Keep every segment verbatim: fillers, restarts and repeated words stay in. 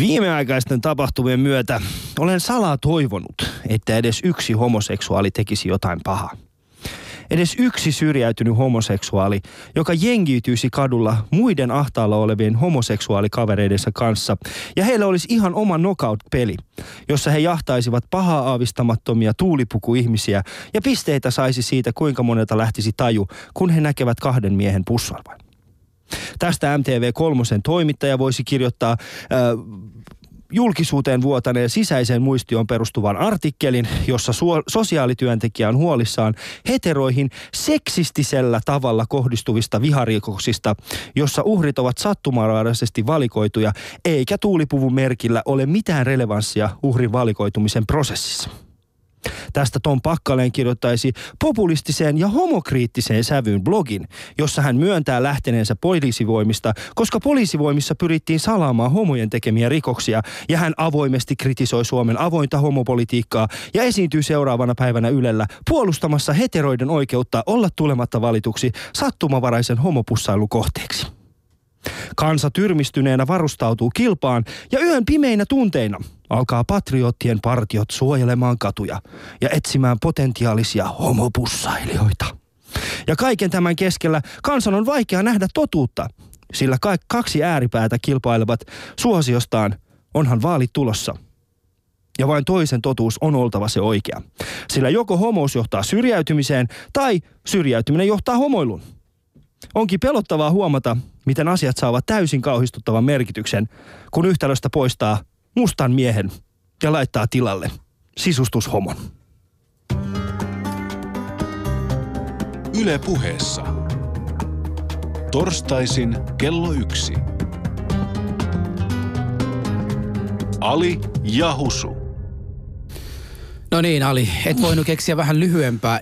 Viimeaikaisten tapahtumien myötä olen salaa toivonut, että edes yksi homoseksuaali tekisi jotain pahaa. Edes yksi syrjäytynyt homoseksuaali, joka jengiytyisi kadulla muiden ahtaalla olevien homoseksuaalikavereidensa kanssa, ja heillä olisi ihan oma knockout-peli, jossa he jahtaisivat pahaa aavistamattomia tuulipukuihmisiä, ja pisteitä saisi siitä, kuinka monelta lähtisi taju, kun he näkevät kahden miehen pussalvan. Tästä M T V Kolmosen toimittaja voisi kirjoittaa Äh, julkisuuteen vuotaneen sisäiseen muistioon perustuvan artikkelin, jossa suo- sosiaalityöntekijä on huolissaan heteroihin seksistisellä tavalla kohdistuvista viharikoksista, jossa uhrit ovat sattumanvaraisesti valikoituja, eikä tuulipuvun merkillä ole mitään relevanssia uhrin valikoitumisen prosessissa. Tästä Tom Pakkanen kirjoittaisi populistiseen ja homokriittiseen sävyyn blogin, jossa hän myöntää lähteneensä poliisivoimista, koska poliisivoimissa pyrittiin salaamaan homojen tekemiä rikoksia, ja hän avoimesti kritisoi Suomen avointa homopolitiikkaa ja esiintyy seuraavana päivänä Ylellä puolustamassa heteroiden oikeutta olla tulematta valituksi sattumavaraisen homopussailun kohteeksi. Kansa tyrmistyneenä varustautuu kilpaan ja yön pimeinä tunteina alkaa patriottien partiot suojelemaan katuja ja etsimään potentiaalisia homopussailijoita. Ja kaiken tämän keskellä kansan on vaikea nähdä totuutta, sillä kaksi ääripäätä kilpailevat suosiostaan, onhan vaalit tulossa. Ja vain toisen totuus on oltava se oikea, sillä joko homous johtaa syrjäytymiseen tai syrjäytyminen johtaa homoiluun. Onkin pelottavaa huomata, miten asiat saavat täysin kauhistuttavan merkityksen, kun yhtälöstä poistaa mustan miehen ja laittaa tilalle sisustushomon. Yle Puheessa. Torstaisin kello yksi. Ali ja Husu. No niin, Ali, et voinut keksiä vähän lyhyempää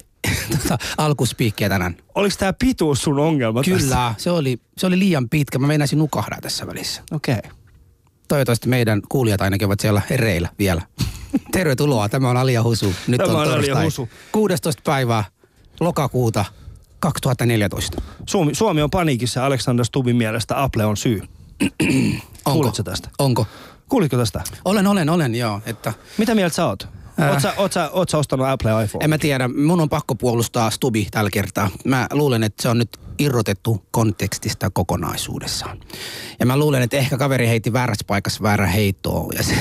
Tota, alkuspiikkiä tänään. Oliko tämä pituus sun ongelma? Kyllä, se oli, se oli liian pitkä. Mä meinasin nukahdaa tässä välissä. Okei. Okay. Toivottavasti meidän kuulijat ainakin ovat siellä hereillä vielä. Tervetuloa, tämä on Ali ja Husu. Nyt tämä on, on torstai. Ali Husu. kuudestoista päivää lokakuuta kaksituhattaneljätoista. Suomi, Suomi on paniikissa. Alexander Stubbin mielestä Apple on syy. Onko? Kuulitko tästä? Onko? Kuulitko tästä? Olen, olen, olen, joo. Että mitä mieltä sä oot? Oot sä, oot, sä, oot sä ostanut Apple iPhone? En mä tiedä. Mun on pakko puolustaa Stubbi tällä kertaa. Mä luulen, että se on nyt irrotettu kontekstista kokonaisuudessaan. Ja mä luulen, että ehkä kaveri heitti väärässä paikassa väärä heittoa ja se,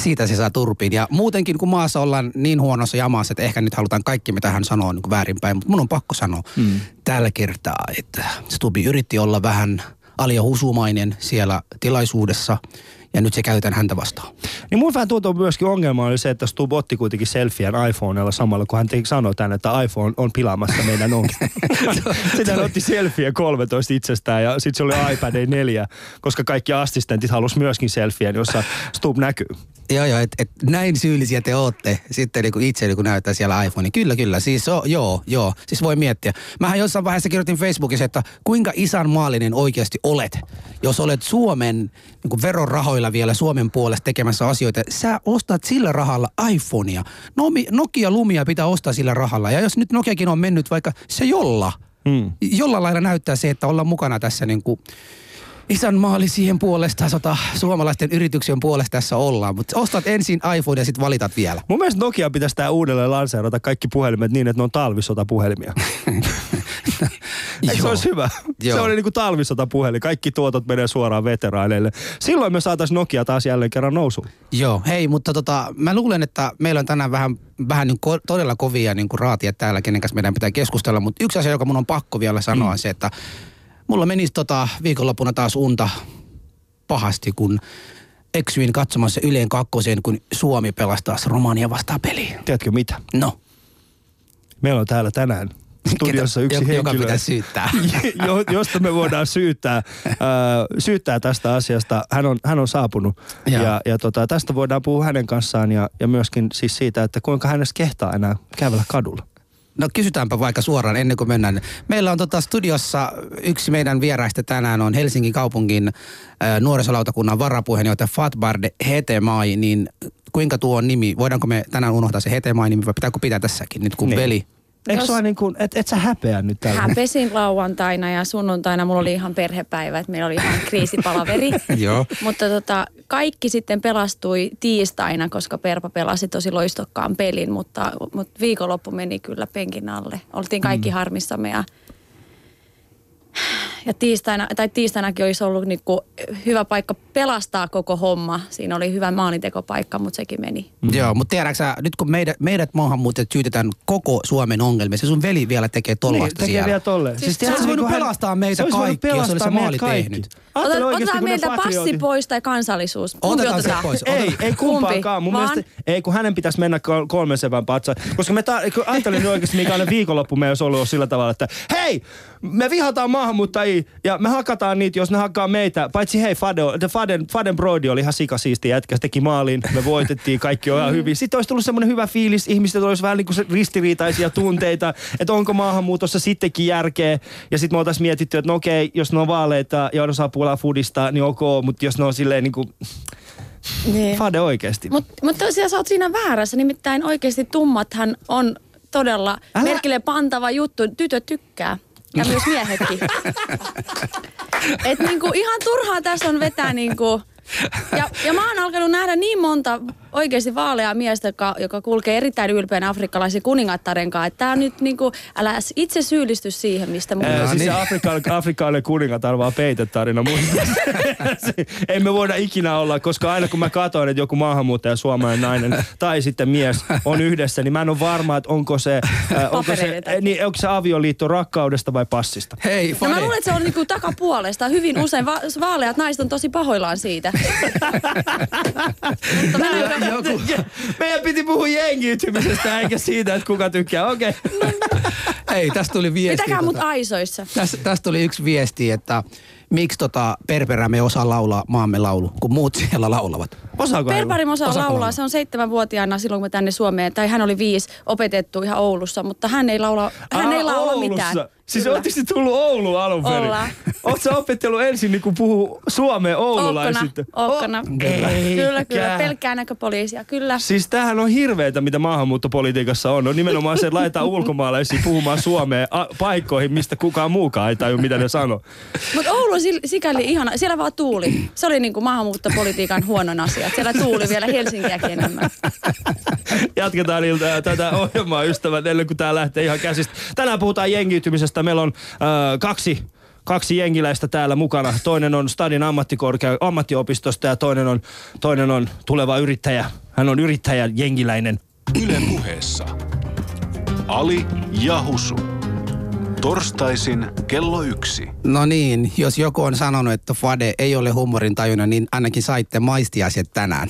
siitä se saa turpiin. Ja muutenkin, kun maassa ollaan niin huonossa jamassa, että ehkä nyt halutaan kaikki, mitä hän sanoo, niin kuin väärinpäin. Mutta mun on pakko sanoa mm. tällä kertaa, että Stubbi yritti olla vähän Ali ja Husumainen siellä tilaisuudessa. Ja nyt se käytetään häntä vastaan. Niin mun vähän tuota myöskin ongelma oli se, että Stubb otti kuitenkin selfien iPhonella samalla, kun hän sanoi tänne, että iPhone on pilaamassa meidän onkin. Sitten hän otti selfie kolmetoista itsestään ja sitten se oli iPad neljä, koska kaikki assistentit halusi myöskin selfien, jossa Stubb näkyy. Joo, joo, että et, näin syyllisiä te ootte sitten niin kuin itse, kun näyttää siellä iPhone. Kyllä, kyllä, siis o, joo, joo, siis voi miettiä. Mähän jossain vaiheessa kirjoitin Facebookissa, että kuinka isänmaallinen oikeasti olet, jos olet Suomen niin kuin verorahoilla vielä Suomen puolesta tekemässä asioita. Sä ostat sillä rahalla iPhonea. Nokia Lumia pitää ostaa sillä rahalla. Ja jos nyt Nokiakin on mennyt vaikka se jolla, hmm. jollain lailla näyttää se, että ollaan mukana tässä niin kuin isänmaallisien puolesta, sota, suomalaisten yrityksien puolesta tässä ollaan, mutta ostat ensin iPhone ja sitten valitat vielä. Mun mielestä Nokia pitäisi tää uudelleen lanseerata kaikki puhelimet niin, että ne on talvisotapuhelimia. Ei, se olisi hyvä. Joo. Se oli niinku talvisotapuhelin. Kaikki tuotot menee suoraan veteraaneille. Silloin me saataisiin Nokia taas jälleen kerran nousuun. Joo, hei, mutta tota, mä luulen, että meillä on tänään vähän, vähän niin ko- todella kovia niin kuin raatia täällä, kenen kanssa meidän pitää keskustella, mutta yksi asia, joka mun on pakko vielä sanoa, on mm. se, että mulla menisi tota viikonloppuna taas unta pahasti, kun eksyin katsomassa Yleen kakkoseen, kun Suomi pelastaa Romania vastaan peliin. Tiedätkö mitä? No. Meillä on täällä tänään studiossa yksi henkilö, joka pitää syyttää. Jo, josta me voidaan syyttää, äh, syyttää tästä asiasta. Hän on, hän on saapunut ja, ja, ja tota, tästä voidaan puhua hänen kanssaan ja, ja myöskin siis siitä, että kuinka hänestä kehtaa enää kävellä kadulla. No kysytäänpä vaikka suoraan ennen kuin mennään. Meillä on tota studiossa yksi meidän vieraista tänään on Helsingin kaupungin äh, nuorisolautakunnan varapuheenjohtaja Fatbardhe Hetemaj. Niin kuinka tuo nimi, voidaanko me tänään unohtaa se Hetemaj-nimi vai pitääkö pitää tässäkin nyt kun niin. Veli? Eikö Jos... sua niin kuin, et, et sä häpeä nyt täällä? Häpesin lauantaina ja sunnuntaina, mulla oli ihan perhepäivä, että meillä oli ihan kriisipalaveri. Joo. Mutta tota, kaikki sitten pelastui tiistaina, koska Perpa pelasi tosi loistokkaan pelin, mutta, mutta viikonloppu meni kyllä penkin alle. Oltiin kaikki mm. harmissamme ja, ja tiistaina, tai tiistainakin olisi ollut niin kuin hyvä paikka pelastaa koko homma. Siinä oli hyvä maalintekopaikka, mutta sekin meni. Mm. Joo, mutta tiedätkö sä, nyt kun meidät, meidät maahanmuuttajat syytetään koko Suomen ongelmissa, sun veli vielä tekee tollaista niin, siellä. Tekee vielä tolleen. Siis se olisi voinut pelastaa meitä kaikki, jos olisi se maali tehnyt. Otetaan, otetaan meiltä passi pois tai kansallisuus. Otetaan se pois. Ei, ei kumpaakaan. Mun mielestä, ei, kun hänen pitäisi mennä kolmen sepän patsaan. Koska me ta- ajattelin oikeasti, mikä aina viikonloppu me olisi ollut sillä tavalla, että hei, me vihataan maahanmuuttajia ja me hakataan niitä, jos ne hakkaa meitä. Paitsi hei, Fadeo, Faden, Faden Brody oli ihan sikasiisti jätkä, se teki maalin, me voitettiin, kaikki on ihan hyvin. Sitten olisi tullut semmoinen hyvä fiilis, ihmiset olisi vähän niin kuin ristiriitaisia tunteita, että onko maahanmuutossa sittenkin järkeä. Ja sitten me oltaisiin mietitty, että no okei, jos ne on vaaleita ja osaa puolaa foodista, niin ok, mutta jos ne on silleen niin kuin... Niin. Fade oikeasti. Mutta mut tosiaan sä oot siinä väärässä, nimittäin oikeasti tummathan on todella Älä... merkille pantava juttu, tytöt tykkää. Ja myös miehetkin. Et niinku ihan turhaa tässä on vetää niinku. Ja, ja mä oon alkanut nähdä niin monta oikeasti vaaleaa miestä, joka, joka kulkee erittäin ylpeänä afrikkalaisen kuningattaren kanssa. Että tää on nyt niinku, älä itse syyllisty siihen, mistä mun... Ää, siis niin. se afrikkalainen Afrika- kuningatar vaan peitetarina mun. Ei me voida ikinä olla, koska aina kun mä katsoin, että joku maahanmuuttaja, suomalainen nainen tai sitten mies on yhdessä, niin mä en ole varma, että onko se, ää, onko, se ää, niin, onko se avioliitto rakkaudesta vai passista. Hei, no mä luulen, että se on niinku takapuolesta. Hyvin usein va- vaaleat naiset on tosi pahoillaan siitä. Joku. Meidän piti puhua jengiytymisestä eikä siitä, että kuka tykkää. Okei. Okay. Ei, tästä tuli viesti. Mitäkään tota, mut aisoissa. Tästä täst tuli yksi viesti, että miksi tota Perperä me osaa laulaa maamme laulu, kun muut siellä laulavat. Osaako Perperim osaa laulaa? laulaa. Se on seitsemänvuotiaana silloin, kun me tänne Suomeen, tai hän oli viisi, opetettu ihan Oulussa, mutta hän ei laula, hän Aa, ei laula Oulussa. mitään. Siis ootte sitten tullut Ouluun alun perin? Ollaan. Ootko sä opettellut ensin niin kuin puhuu suomea oululaisista? Ookkona, ookkona. Kyllä, kyllä. Pelkkää näköpoliisia, kyllä. Siis tämähän on hirveetä, mitä maahanmuuttopolitiikassa on. On nimenomaan se, että laitetaan ulkomaalaisia puhumaan suomea a- paikkoihin, mistä kukaan muukaan ei tajua, mitä ne sanoo. Mutta Oulu on sikäli ihana. Siellä vaan tuuli. Se oli niin kuin maahanmuuttopolitiikan huonon asia. Siellä tuuli vielä Helsinkiäkin enemmän. Jatketaan ilta, tätä ohjelmaa, ystävät, ennen kuin tää lähtee ihan käsistä. Tänään puhutaan jengiytymisestä. Meillä on äh, kaksi, kaksi jengiläistä täällä mukana. Toinen on Stadin ammattikorkea, ammattiopistosta ja toinen on, toinen on tuleva yrittäjä. Hän on yrittäjä jengiläinen. Yle Puheessa Ali ja Husu. Torstaisin kello yksi. No niin, jos joku on sanonut, että Fade ei ole huumorintajuna, niin ainakin saitte maistiaiset tänään.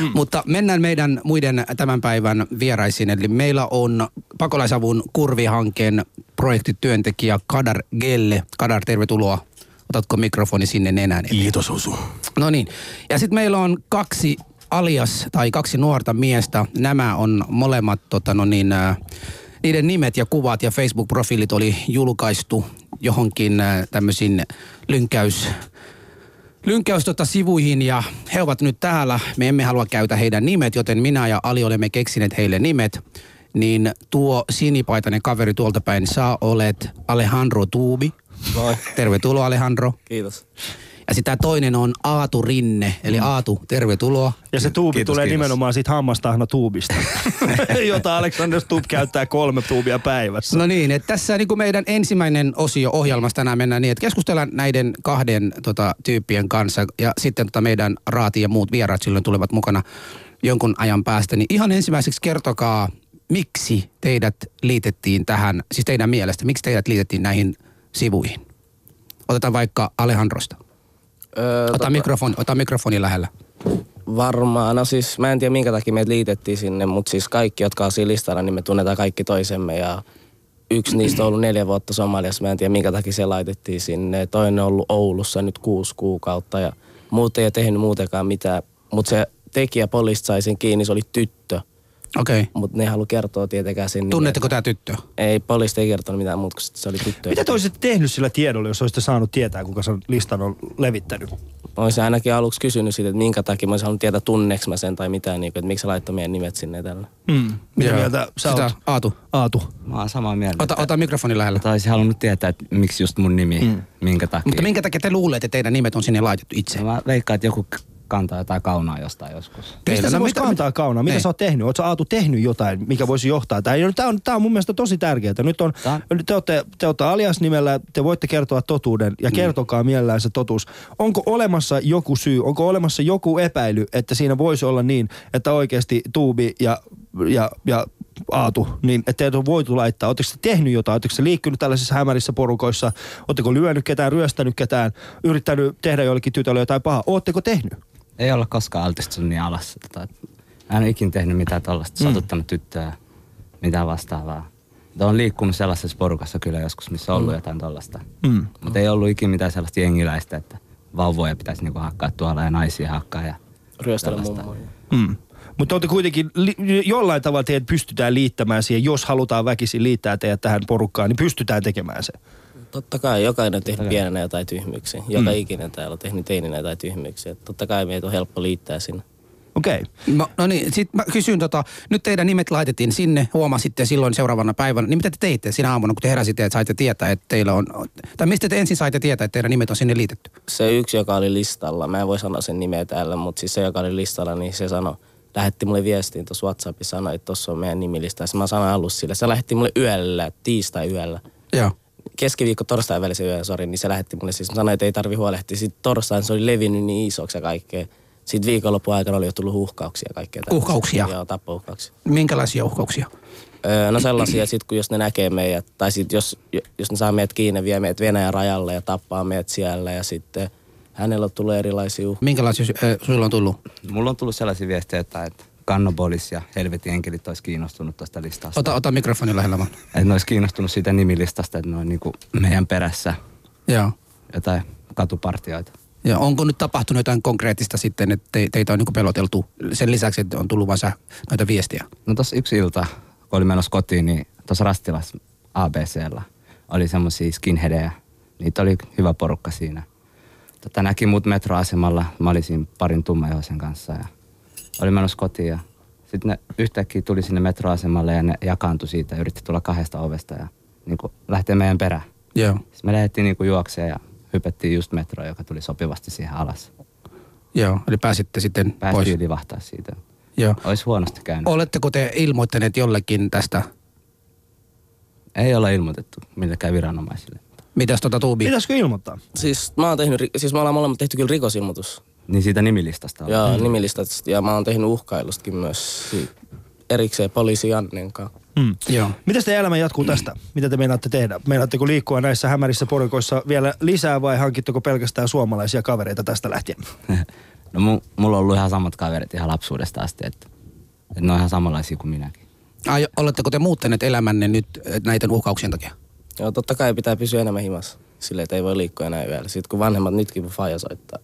Mm. Mutta mennään meidän muiden tämän päivän vieraisiin. Eli meillä on Pakolaisavun Kurvi-hankkeen projektityöntekijä Kadar Kelle. Kadar, tervetuloa. Otatko mikrofoni sinne nenään? Kiitos, Husu. No niin. Ja sitten meillä on kaksi alias tai kaksi nuorta miestä. Nämä on molemmat tota no niin... Niiden nimet ja kuvat ja Facebook-profiilit oli julkaistu johonkin tämmöisiin lynkäys, lynkäys tota sivuihin ja he ovat nyt täällä. Me emme halua käytä heidän nimet, joten minä ja Ali olemme keksineet heille nimet. Niin tuo sinipaitainen kaveri tuolta päin, sä olet Alejandro Tuubi. Moi. Tervetuloa Alejandro. Kiitos. Ja sitten toinen on Aatu Rinne, eli Aatu, tervetuloa. Ja se tuubi kiitos, tulee kiitos. Nimenomaan siitä hammastahna tuubista, jota Alexander Stubb käyttää kolme tuubia päivässä. No niin, että tässä niin kuin meidän ensimmäinen osio ohjelmasta tänään mennään niin, että keskustellaan näiden kahden tota, tyyppien kanssa ja sitten tota, meidän raati ja muut vieraat silloin tulevat mukana jonkun ajan päästä. Niin ihan ensimmäiseksi kertokaa, miksi teidät liitettiin tähän, siis teidän mielestä, miksi teidät liitettiin näihin sivuihin? Otetaan vaikka Alejandrosta. Öö, ota, tota, mikrofoni, ota mikrofoni lähellä. Varmaan, no siis mä en tiedä minkä takia meitä liitettiin sinne, mutta siis kaikki, jotka on siinä listalla, niin me tunnetaan kaikki toisemme. Ja yksi niistä on ollut neljä vuotta Somaliassa, mä en tiedä minkä takia se laitettiin sinne. Toinen on ollut Oulussa nyt kuusi kuukautta ja muut ei ole tehnyt muutenkaan mitään. Mutta se tekijä poliista sai sen kiinni, se oli tyttö. Okei. Okay. Mutta ne ei halua kertoa tietenkään sinne. Tunnetteko tämä tyttö? Ei, poliisi ei kertonut mitään muuta, kun se oli tyttö. Mitä te olisitte tehnyt sillä tiedolla, jos olisitte saanut tietää, kuka sen listan on levittänyt? Olisin ainakin aluksi kysynyt siitä, että minkä takia mä olisin halunnut tietää tunneeksi mä sen tai mitään, niin, että miksi sä laittoi meidän nimet sinne tällä. Mm. Mitä mieltä sä oot? Aatu. Aatu. Mä oon samaa mieltä. Ota, ota mikrofoni lähellä. Tai olisin halunnut tietää, että miksi just mun nimi, mm. minkä takia. Mutta minkä takia te luulette, että teidän nimet on sinne laitettu itse? Mä veikkaan, että joku kantaa jotain kaunaa jostain joskus. Teistä sä voisi kantaa kaunaa. Mitä sä oot tehnyt? Oot sä Aatu tehnyt jotain, mikä voisi johtaa? Tää on, tää on, tää on mun mielestä tosi tärkeää. Nyt on, te ootte, te ootte alias-nimellä, te voitte kertoa totuuden ja kertokaa mielellään se totuus. Onko olemassa joku syy, onko olemassa joku epäily, että siinä voisi olla niin, että oikeasti Tuubi ja, ja, ja Aatu, niin että teitä on voitu laittaa. Oletteko te tehnyt jotain? Oletteko te liikkunut tällaisissa hämärissä porukoissa? Oletteko lyönyt ketään, ryöstänyt ketään, yrittänyt tehdä jollekin tytölle jotain pahaa? Oletteko tehnyt? Ei olla koskaan altistunut niin alas. Tota, mä en ole ikinä tehnyt mitään tollaista, satuttanut mm. tyttöä, mitään vastaavaa. Olen liikkunut sellaisessa porukassa kyllä joskus, missä on ollut mm. jotain tollaista. Mm. Mutta ei ollut ikinä mitään sellaista jengiläistä, että vauvoja pitäisi niinku hakkaa tuolla ja naisia hakkaa ja ryöstellä mummoja. Mm. Mutta olette kuitenkin, li- jollain tavalla teidät pystytään liittämään siihen, jos halutaan väkisin liittää teidät tähän porukkaan, niin pystytään tekemään se. Totta kai, jokainen on tehnyt pienenä jotain tyhmyyksiä. Joka mm. ikinen täällä on tehnyt teininä jotain tyhmyyksiä. Totta kai meitä on helppo liittää sinne. Okei. Okay. No niin, sit mä kysyn tota, nyt teidän nimet laitettiin sinne, huomasitte silloin seuraavana päivänä. Niin mitä te teitte siinä aamuna, kun te heräsitte, että saitte tietää, että teillä on, tai mistä te ensin saitte tietää, että teidän nimet on sinne liitetty? Se yksi, joka oli listalla, mä en voi sanoa sen nimeä täällä, mutta siis se, joka oli listalla, niin se sanoi, lähetti mulle viestiin tuossa WhatsAppissa, sanoi, että tuossa on meidän nimilista. Mä sanoin alussa sille. Se lähetti mulle yöllä, tiistai yöllä. Joo. Keskiviikko torstain välisen yön, sori, niin se lähetti mulle siis. Mä sanoin, että ei tarvi huolehtia. Sitten torstain se oli levinnyt niin isoksi ja kaikkea. Sitten viikonlopun aikana oli jo tullut huuhkauksia ja kaikkea. Uhkauksia? Joo, tappouhkauksia. Minkälaisia uhkauksia? Öö, no sellaisia, sit, kun jos ne näkee meidät, tai sit jos, jos ne saa meidät kiinni, vie meidät Venäjän rajalle ja tappaa meidät siellä ja sitten... Hänellä on tullut erilaisia uhkia. Minkälaisia äh, sinulla on tullut? Mulla on tullut sellaisia viestejä, että Kannobolis ja Helvetin enkelit olisi kiinnostunut tuosta listasta. Ota, ota mikrofonin lähellä vaan. Että ne olisi kiinnostunut siitä nimilistasta, että ne on niinku meidän perässä. Joo. Jotain katupartioita. Ja onko nyt tapahtunut jotain konkreettista sitten, että te, teitä on niinku peloteltu sen lisäksi, että on tullut vain noita viestiä? No tuossa yksi ilta, kun olin menossa kotiin, niin tuossa Rastilassa A B C:llä oli semmoisia skinheadejä. Niitä oli hyvä porukka siinä. Tätä näki mut metroasemalla. Mä olin siinä parin tummaihoisen kanssa ja olin menossa kotiin ja sitten ne yhtäkkiä tuli sinne metroasemalle ja ne jakaantui siitä ja yritti tulla kahdesta ovesta ja niinku lähtee meidän perään. Joo. Sitten me lähdettiin niinku juokseen ja hypättiin just metroa, joka tuli sopivasti siihen alas. Joo, eli pääsitte sitten Päästiin pois. Päästiin livahtaa siitä. Joo. Ois huonosti käynyt. Oletteko te ilmoittaneet jollekin tästä? Ei ole ilmoitettu millekään viranomaisille. Mitäs tota Tuubi? Pitäisikö ilmoittaa? Siis mä oon tehnyt, siis me ollaan molemmat tehty kyllä rikosilmoitus. Niin siitä nimilistasta on. Joo, mm. nimilistasta. Ja mä oon tehnyt uhkailustakin myös erikseen poliisi Jannen kanssa. Mm. Joo. Mitäs teidän elämä jatkuu tästä? Mitä te meinaatte tehdä? Meinaatteko liikkua näissä hämärissä porukoissa vielä lisää vai hankitteko pelkästään suomalaisia kavereita tästä lähtien? No mu, mulla on ollut ihan samat kaverit ihan lapsuudesta asti, että, että ne on ihan samanlaisia kuin minäkin. Ai, oletteko te muuttaneet elämänne nyt näiden uhkauksien takia? Joo, totta kai pitää pysyä enemmän himassa. Silleen, että ei voi liikkua enää yöllä. Sitten kun vanhemmat nytkin kun faija soittaa,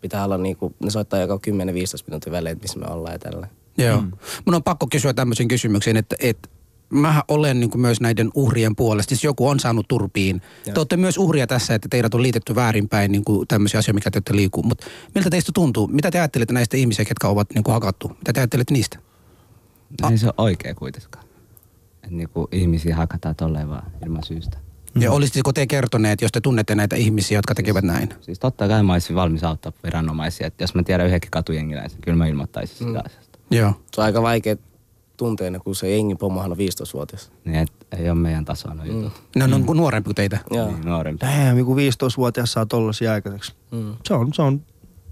pitää olla niinku, ne soittaa joka kymmenen viisitoista minuutin välein, että missä me ollaan ja tälleen. Joo. Mm. Mun on pakko kysyä tämmöisen kysymyksen, että et, mähän olen niinku myös näiden uhrien puolesta. Siis joku on saanut turpiin. Joo. Te olette myös uhria tässä, että teidät on liitetty väärinpäin niinku tämmöisiä asioita, mikä te ette liiku. Mutta miltä teistä tuntuu? Mitä te ajattelette näistä ihmisiä, ketkä ovat niinku hakattu? Mitä te ajattelette niistä? Ei ah. se ole oikea kuitenkaan. Niinku ihmisiä hakataan tolleen vaan ilman syystä. Ja olisitko te kertoneet, jos te tunnette näitä ihmisiä, jotka tekevät siis, näin? Siis totta kai mä olisin valmis auttaa viranomaisia. Että jos mä tiedän yhdenkin katujengiläisen, kyllä mä ilmoittaisin sitä mm. asiasta. Joo. Se on aika vaikea tunteena, kun se jengin pommahan on viisitoistavuotias. Niin, et, ei ole meidän tasoa noin jutut. Mm. No, no mm. nuorempi kuin teitä. Joo. Niin, nuorempi. Damn, joku viisitoistavuotias saa tollaisia aikaiseksi. Mm. Se on, se on.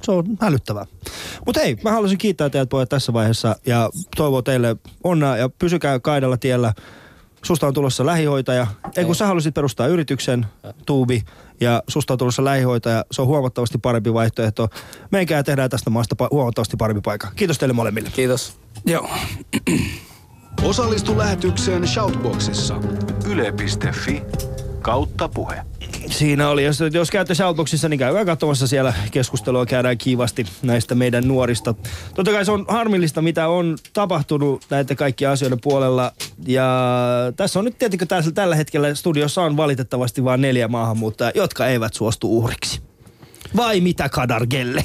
Se on hälyttävää. Mutta hei, mä haluaisin kiittää teidät pojat tässä vaiheessa ja toivoo teille onnea ja pysykää kaidalla tiellä. Susta on tulossa lähihoitaja. Ei kun sä halusit perustaa yrityksen, Tuubi, ja susta on tulossa lähihoitaja. Se on huomattavasti parempi vaihtoehto. Menkää ja tehdään tästä maasta pa- huomattavasti parempi paikka. Kiitos teille molemmille. Kiitos. Joo. Osallistu lähetykseen Shoutboxissa. yle piste fi kautta puhe. Siinä oli. Jos, jos käytte Shoutboxissa, niin käydään katsomassa siellä. Keskustelua käydään kiivasti näistä meidän nuorista. Totta kai se on harmillista, mitä on tapahtunut näiden kaikkien asioiden puolella. Ja tässä on nyt tietenkin tällä hetkellä studiossa on valitettavasti vain neljä maahanmuuttajaa, jotka eivät suostu uhriksi. Vai mitä, Kadar Kelle?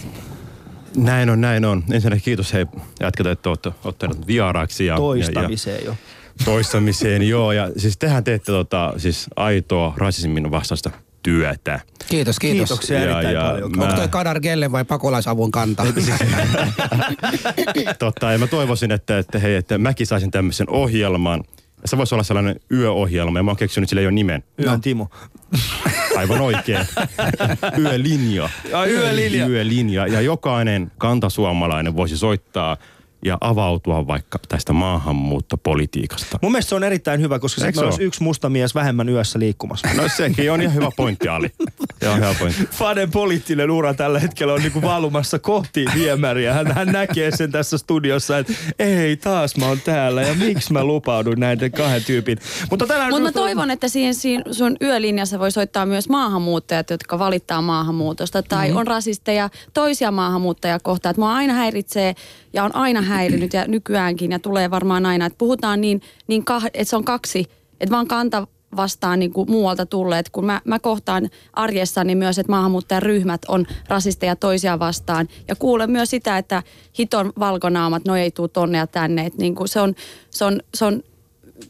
Näin on, näin on. Ensinnäkin kiitos, hei, jatketaan, että olette ottaneet vieraiksi. Ja, Toistamiseen ja, ja... jo. Toistamiseen, joo. Ja siis tehän teette tota, siis aitoa rasismin vastaista työtä. Kiitos, kiitos. Kiitoksia ja, erittäin ja paljon. Mä... Onko toi Kadar Kelle vai pakolaisavun kanta? Totta, ja mä toivoisin, että, että hei, että mäkin saisin tämmöisen ohjelman. Se voisi olla sellainen yöohjelma, ja mä oon keksinyt sille jo nimen. Yön no. Timo. Aivan oikein. Yölinja. Ja, yölinja. Yölinja. Ja jokainen kantasuomalainen voisi soittaa ja avautua vaikka tästä maahanmuuttopolitiikasta. Mun mielestä se on erittäin hyvä, koska se olisi yksi musta mies vähemmän yössä liikkumassa. No sekin on ihan hyvä pointti, Ali. Joo, hyvä pointti. Faden poliittinen ura tällä hetkellä on niinku valumassa kohti viemäriä. Hän, hän näkee sen tässä studiossa, että ei taas mä oon täällä ja miksi mä lupaudun näiden kahden tyypin. Mutta tänään Mut mä toivon, että siihen, siihen sun yölinjassa voi soittaa myös maahanmuuttajat, jotka valittaa maahanmuutosta tai mm-hmm. on rasisteja toisia maahanmuuttajia kohtaan. Mä aina häiritsee ja on aina häirinyt ja nykyäänkin ja tulee varmaan aina, että puhutaan niin, niin kah, että se on kaksi, että vaan kanta vastaan niin kuin muualta tulleet, kun mä, mä kohtaan arjessani myös, että maahanmuuttajaryhmät on rasisteja toisia vastaan ja kuulen myös sitä, että hiton valkonaamat, no ei tule tonne ja tänne, että niin kuin se on, se on, se on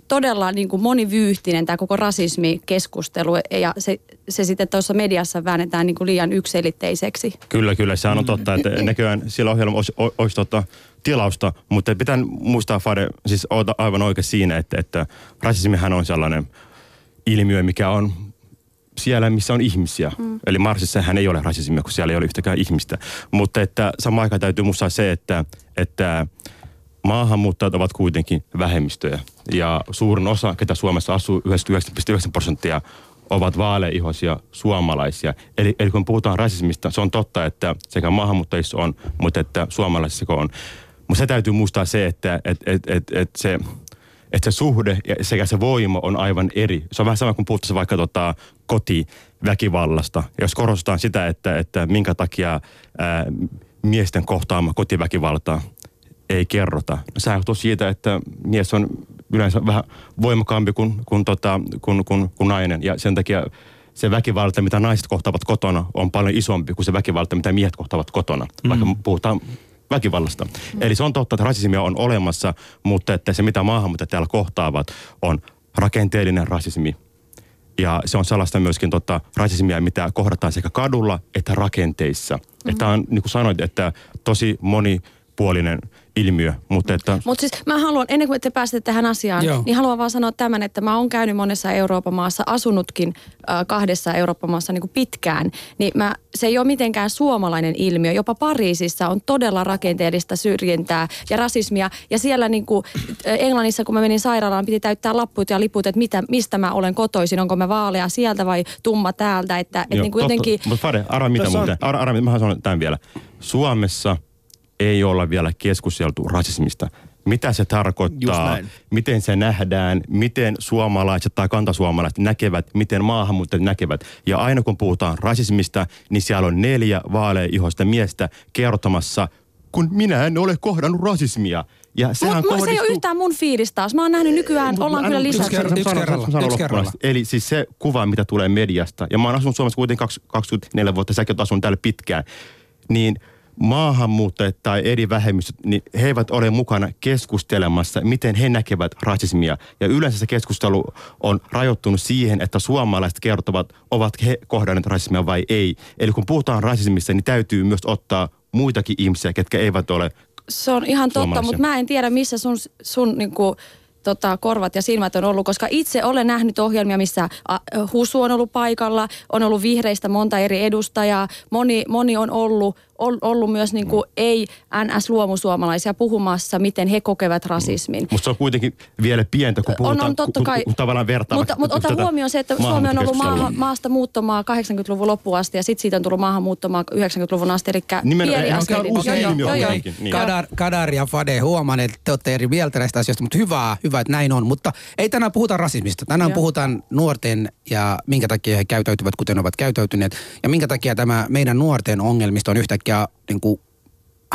todella niin kuin monivyyhtinen tämä koko rasismikeskustelu ja se, se sitten tuossa mediassa väännetään niin kuin liian yksiselitteiseksi. Kyllä, kyllä. Sehän on totta, että näköjään siellä ohjelmassa olisi, olisi totta tilausta, mutta pitää muistaa, Fade, siis olet aivan oikein siinä, että, että rasismihän on sellainen ilmiö, mikä on siellä, missä on ihmisiä. Mm. Eli Marsissähän ei ole rasismia, kun siellä ei ole yhtäkään ihmistä. Mutta että samaan aikaan täytyy muistaa se, että, että maahanmuuttajat ovat kuitenkin vähemmistöjä. Ja suurin osa, ketä Suomessa asuu, yhdeksänkymmentäyhdeksän pilkku yhdeksän prosenttia, ovat vaaleihoisia suomalaisia. Eli, eli kun puhutaan rasismista, se on totta, että sekä maahanmuuttajissa on, mutta että suomalaisissa on. Mutta se täytyy muistaa se, että et, et, et, et se, et se suhde sekä se voima on aivan eri. Se on vähän sama kuin puhutaan vaikka tota, kotiväkivallasta. Jos korostetaan sitä, että, että minkä takia ää, miesten kohtaama kotiväkivaltaa ei kerrota. Sehän johtuu siitä, että mies on yleensä vähän voimakkaampi kuin, kuin, tota, kuin, kuin, kuin nainen. Ja sen takia se väkivalta, mitä naiset kohtaavat kotona, on paljon isompi kuin se väkivalta, mitä miehet kohtaavat kotona. Mm. Vaikka puhutaan väkivallasta. Mm. Eli se on totta, että rasismia on olemassa, mutta että se, mitä maahanmuuttajat täällä kohtaavat, on rakenteellinen rasismi. Ja se on sellaista myöskin tota, rasismia, mitä kohdataan sekä kadulla että rakenteissa. Mm. Tämä on, niin kuin sanoit, että tosi moni puolinen ilmiö, mutta että... Mutta siis mä haluan, ennen kuin te pääsette tähän asiaan, Joo. niin haluan vaan sanoa tämän, että mä oon käynyt monessa Euroopan maassa, asunutkin äh, kahdessa Euroopan maassa niin kuin pitkään, niin mä, se ei ole mitenkään suomalainen ilmiö. Jopa Pariisissa on todella rakenteellista syrjintää ja rasismia, ja siellä niin kuin Englannissa, kun mä menin sairaalaan, piti täyttää lapput ja liput, että mitä, mistä mä olen kotoisin, onko mä vaalea sieltä vai tumma täältä, että Joo, et niin kuin jotenkin... Mutta Fade, arvaa mitä on... muuten, arvaa, arvaa, mä sanon tämän vielä. Suomessa ei olla vielä keskusteltu rasismista. Mitä se tarkoittaa, miten se nähdään, miten suomalaiset tai kantasuomalaiset näkevät, miten maahanmuuttajat näkevät. Ja aina kun puhutaan rasismista, niin siellä on neljä vaaleihoista miestä kertomassa, kun minä en ole kohdannut rasismia. Ja sehän Mut, kohdistuu... se ei ole yhtään mun fiilis taas. Mä oon nähnyt nykyään, Mut, ollaan kyllä lisäksi. Yksi, yksi kerralla. Yksi kerralla. Eli siis se kuva, mitä tulee mediasta. Ja mä oon asunut Suomessa kuitenkin kaksikymmentäneljä vuotta, säkin oot asunut täällä pitkään. Niin... maahanmuuttajat tai eri vähemmistöt, niin he eivät ole mukana keskustelemassa, miten he näkevät rasismia. Ja yleensä se keskustelu on rajoittunut siihen, että suomalaiset kertovat, ovat he kohdanneet rasismia vai ei. Eli kun puhutaan rasismista, niin täytyy myös ottaa muitakin ihmisiä, ketkä eivät ole Se on ihan totta, mutta mä en tiedä, missä sun... sun niinku Tota, korvat ja silmät on ollut, koska itse olen nähnyt ohjelmia, missä Husu on ollut paikalla, on ollut vihreistä monta eri edustajaa, moni, moni on ollut, on ollut myös niin kuin ei N S-luomusuomalaisia puhumassa, miten he kokevat rasismin. Mutta se on kuitenkin vielä pientä, kun puhutaan, on, on totta kai, kun, kun tavallaan vertaa. Mutta, mutta ota huomioon se, että Suomi on ollut maa, maasta muuttomaa kahdeksankymmentäluvun loppuun asti ja sitten siitä on tullut maahan muuttomaa yhdeksänkymmentäluvun asti, eli pieni askel. Kadar, Kadar ja Fade, huomaan, että te olette eri mieltä näistä asioista, mutta hyvää, hyvä, että näin on. Mutta ei tänään puhuta rasismista. Tänään ja. puhutaan nuorten ja minkä takia he käytäytyvät, kuten ovat käytäytyneet. Ja minkä takia tämä meidän nuorten ongelmista on yhtäkkiä niin kuin,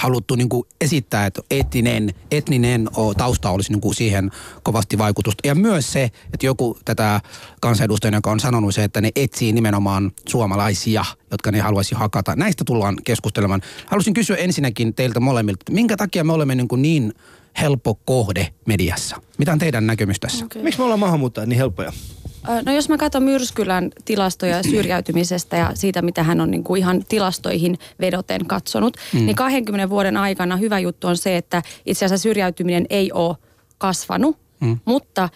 haluttu niin kuin, esittää, että etninen, etninen tausta olisi niin kuin, siihen kovasti vaikutusta. Ja myös se, että joku tätä kansanedustajana, joka on sanonut se, että ne etsii nimenomaan suomalaisia, jotka ne haluaisi hakata. Näistä tullaan keskustelemaan. Haluaisin kysyä ensinnäkin teiltä molemmilta, että minkä takia me olemme niin, kuin, niin helppo kohde mediassa. Mitä on teidän näkemys tässä? Okay. Miksi me ollaan maahanmuuttajat niin helppoja? No jos mä katson Myrskylän tilastoja syrjäytymisestä ja siitä, mitä hän on niin kuin ihan tilastoihin vedoten katsonut, mm. niin kahdenkymmenen vuoden aikana hyvä juttu on se, että itse asiassa syrjäytyminen ei ole kasvanut, mm. mutta